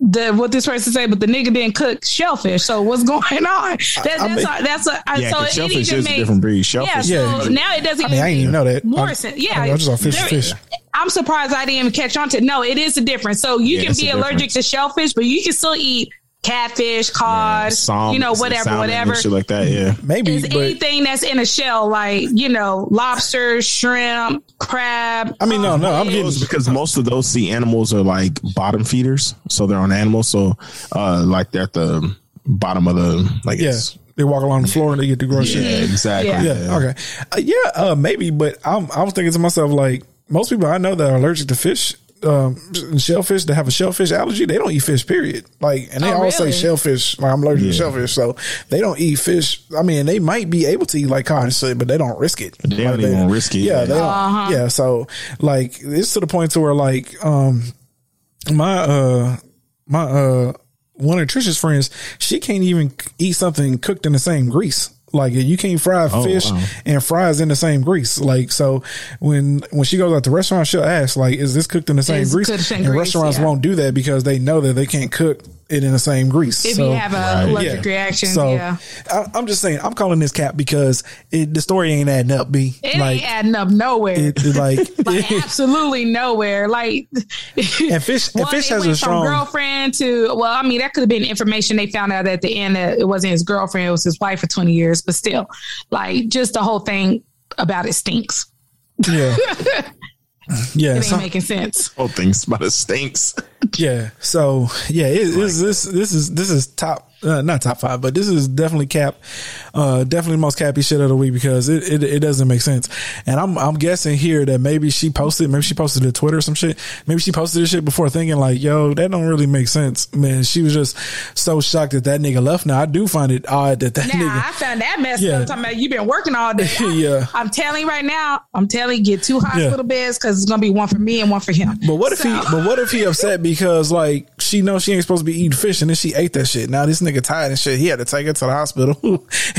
what this person say, but the nigga didn't cook shellfish. So what's going on? So shellfish is a different breed. Shellfish. Yeah. So now it doesn't. I didn't even know that. Morrison. Yeah. I just saw fish. I'm surprised I didn't even catch on to. No, it is a difference. So you can be allergic to shellfish, but you can still eat catfish, cod, you know, whatever, shit like that. Yeah, maybe anything that's in a shell, like you know, lobster, shrimp, crab. I mean, I'm getting because most of those sea animals are like bottom feeders, so they're on animals. So, like they're at the bottom of the like. Yeah, they walk along the floor and they get the grocery. Yeah, exactly. Yeah. Okay. Maybe, but I was thinking to myself, like most people I know that are allergic to fish. Shellfish that have a shellfish allergy, they don't eat fish, period. Like, and they all say shellfish. Like, I'm allergic to shellfish, so they don't eat fish. I mean, they might be able to eat like cod and shit, but they don't risk it. They don't even risk it. Yeah, they don't. Yeah, so like it's to the point to where like my one of Trisha's friends, she can't even eat something cooked in the same grease. Like you can't fry fish and fries in the same grease. Like so, when she goes out to restaurant, she'll ask like, "Is this cooked in the same grease?" And restaurants won't do that because they know that they can't cook it in the same grease. If you have an allergic reaction, I'm just saying, I'm calling this cap because the story ain't adding up. It ain't adding up nowhere. Like absolutely nowhere. Like and fish has a strong girlfriend to. Well, I mean that could have been information they found out at the end that it wasn't his girlfriend; it was his wife for 20 years. But still, like, just the whole thing about it stinks. Yeah. Yeah. It ain't making sense. The whole thing's about it stinks. Yeah. So, yeah, this is top, not top five, but this is definitely cap. Definitely the most cappy shit of the week because it doesn't make sense. And I'm guessing here that maybe she posted to Twitter or some shit. Maybe she posted this shit before thinking like, yo, that don't really make sense. Man, she was just so shocked that nigga left. Now I do find it odd that nigga. I found that messed up. Talking about you've been working all day. Yeah. I'm telling you right now, get two hospital beds because it's gonna be one for me and one for him. But what if he upset because like she knows she ain't supposed to be eating fish and then she ate that shit. Now this nigga tired and shit. He had to take her to the hospital.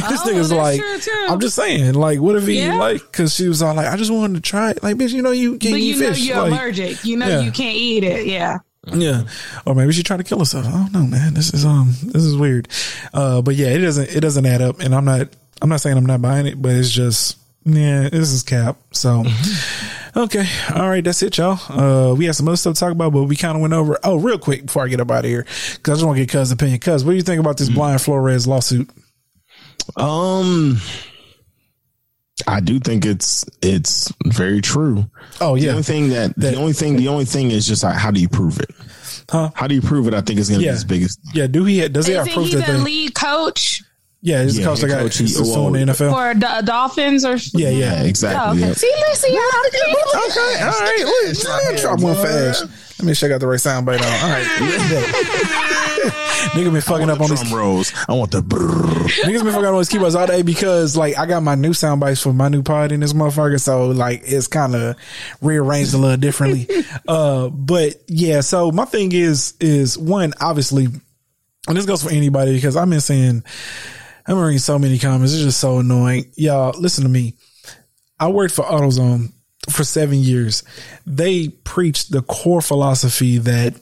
This nigga's like, I'm just saying, like, what if he like? Because she was all like, I just wanted to try it. Like, bitch, you know you can't eat fish. But you know you're allergic. You know you can't eat it. Yeah. Yeah. Or maybe she tried to kill herself. I don't know, man. This is weird. But yeah, it doesn't add up. And I'm not saying I'm not buying it, but it's just this is cap. So. Okay. All right. That's it, y'all. We had some other stuff to talk about, but we kind of went over. Oh, real quick before I get up out of here, because I just want to get Cuz's opinion. Cuz, what do you think about this Blind Flores lawsuit? I do think it's very true. Oh yeah. The only thing is just like, how do you prove it? Huh? How do you prove it? I think it's going to be his biggest. Yeah. Does he have proof that the lead coach? Yeah, he's coach. He's still in the NFL for the Dolphins, or yeah, exactly. Oh, okay. Yeah. See, listen, okay, all right, let me drop one fast. Let me check out the right soundbite on. All right, nigga been fucking up on these drum rolls. I want the niggas been fucking up on these keyboards all day because like I got my new soundbites for my new pod in this motherfucker, so like it's kind of rearranged a little differently. But yeah, so my thing is one obviously, and this goes for anybody because I've been saying. I'm reading so many comments. It's just so annoying. Y'all, listen to me. I worked for AutoZone for 7 years, they preached the core philosophy that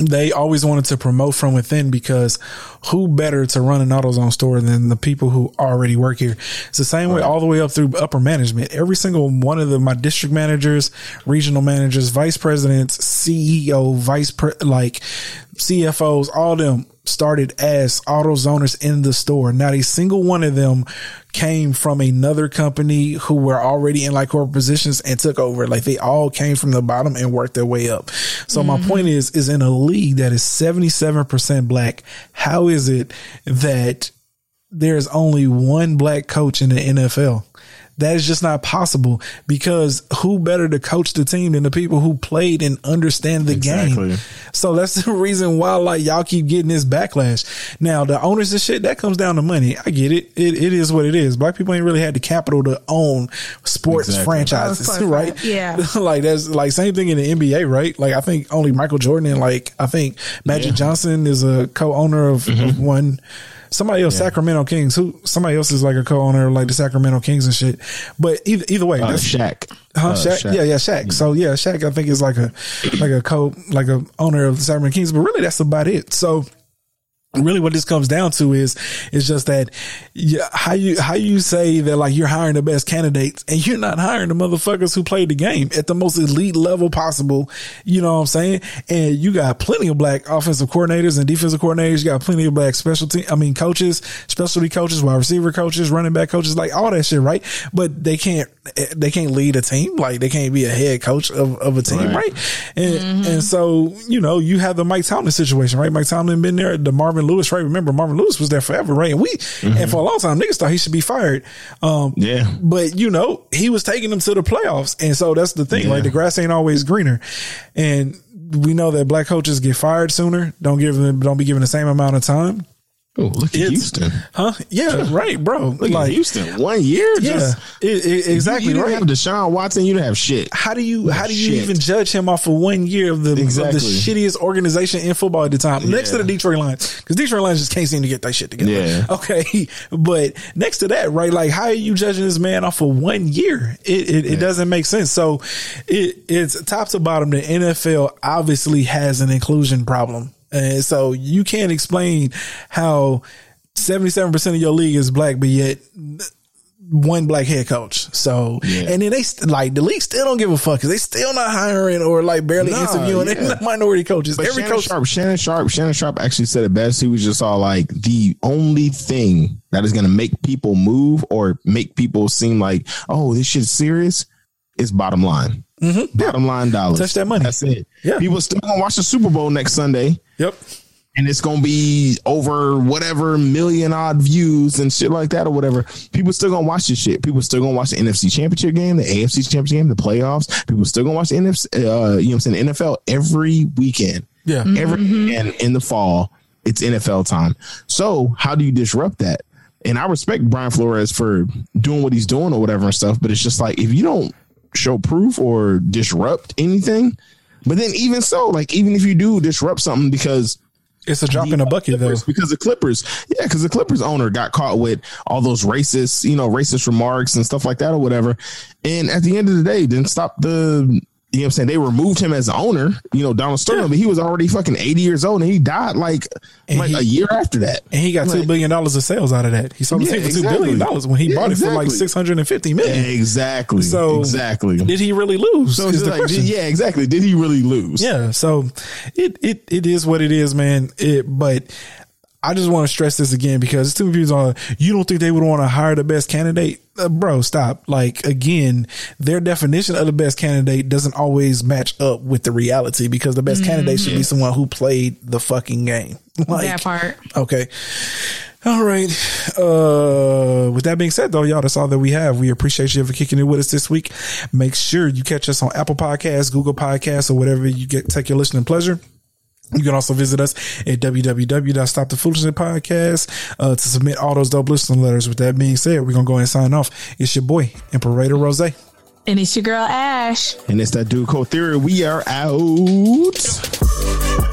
they always wanted to promote from within, because who better to run an AutoZone store than the people who already work here? It's the same way all the way up through upper management. Every single one of my district managers, regional managers, vice presidents, CEO, like CFOs, all of them started as AutoZoners in the store. Not a single one of them came from another company who were already in like corporate positions and took over. Like, they all came from the bottom and worked their way up. So my point is in a league that is 77% black, how is it that there's only one black coach in the NFL? That is just not possible, because who better to coach the team than the people who played and understand the game. So that's the reason why, like, y'all keep getting this backlash. Now, the owners and shit, that comes down to money. I get it. It is what it is. Black people ain't really had the capital to own sports franchises, right? Yeah. Like, that's like same thing in the NBA, right? Like, I think only Michael Jordan and Magic Johnson is a co-owner of one. Somebody else, Sacramento Kings. Somebody else is like a co-owner, like the Sacramento Kings and shit. But either way, Shaq. Shaq. Yeah, Shaq. Yeah. So yeah, Shaq, I think, is like a owner of the Sacramento Kings. But really, that's about it. So really, what this comes down to is just that how you say that, like, you're hiring the best candidates and you're not hiring the motherfuckers who played the game at the most elite level possible. You know what I'm saying? And you got plenty of black offensive coordinators and defensive coordinators. You got plenty of black coaches, specialty coaches, wide receiver coaches, running back coaches, like all that shit, right? But they can't lead a team. Like, they can't be a head coach of a team, right? And so, you know, you have the Mike Tomlin situation, right? Mike Tomlin been there, the Marvin Lewis, right? Remember, Marvin Lewis was there forever, right? And and for a long time, niggas thought he should be fired. But, you know, he was taking them to the playoffs. And so that's the thing. Yeah. Like, the grass ain't always greener. And we know that black coaches get fired sooner. Don't be given the same amount of time. Oh, look at Houston. Huh? Yeah, right, bro. Look at Houston. 1 year? Yeah, just, exactly. You didn't have Deshaun Watson. You didn't have shit. How do you even judge him off of 1 year of the shittiest organization in football at the time? Next to the Detroit Lions. Because Detroit Lions just can't seem to get that shit together. Yeah. Okay. But next to that, right? Like, how are you judging this man off of 1 year? It doesn't make sense. So it's top to bottom. The NFL obviously has an inclusion problem. And so you can't explain how 77% of your league is black, but yet one black head coach. So, and then the league still don't give a fuck, because they still not hiring or like barely interviewing minority coaches. But every coach. Shannon Sharp actually said it best. He was just all like, the only thing that is going to make people move or make people seem like, oh, this shit's serious, is bottom line. Bottom line dollars. Touch that money. That's it. Yeah. People still gonna watch the Super Bowl next Sunday. Yep. And it's gonna be over whatever million odd views and shit like that or whatever. People still gonna watch this shit. People still gonna watch the NFC Championship game, the AFC Championship game, the playoffs. People still gonna watch the NFL every weekend. Yeah. Every weekend in the fall, it's NFL time. So how do you disrupt that? And I respect Brian Flores for doing what he's doing or whatever and stuff, but it's just like, if you don't show proof or disrupt anything, but then even so, like, even if you do disrupt something, because it's a drop in the bucket, though, because the Clippers owner got caught with all those racist remarks and stuff like that or whatever, and at the end of the day, didn't stop the, you know what I'm saying, they removed him as the owner, you know, Donald Sterling, but he was already fucking 80 years old and he died like a year after that. And he got $2 billion of sales out of that. He sold the team for $2 billion when he bought it for like $650 million. Exactly. So exactly. Did he really lose? So is the question. Yeah, exactly. Did he really lose? Yeah. So it is what it is, man. But I just want to stress this again, because it's two views on, you don't think they would want to hire the best candidate? Bro, stop. Like, again, their definition of the best candidate doesn't always match up with the reality, because the best candidate should be someone who played the fucking game. Like, that part. Okay. All right. With that being said, though, y'all, that's all that we have. We appreciate you for kicking it with us this week. Make sure you catch us on Apple Podcasts, Google Podcasts, or whatever you take your listening pleasure. You can also visit us at www.stopthefoolishness.podcast to submit all those dope listening letters. With that being said, we're going to go ahead and sign off. It's your boy, Imperator Rose. And it's your girl, Ash. And it's that dude, Cole Theory. We are out.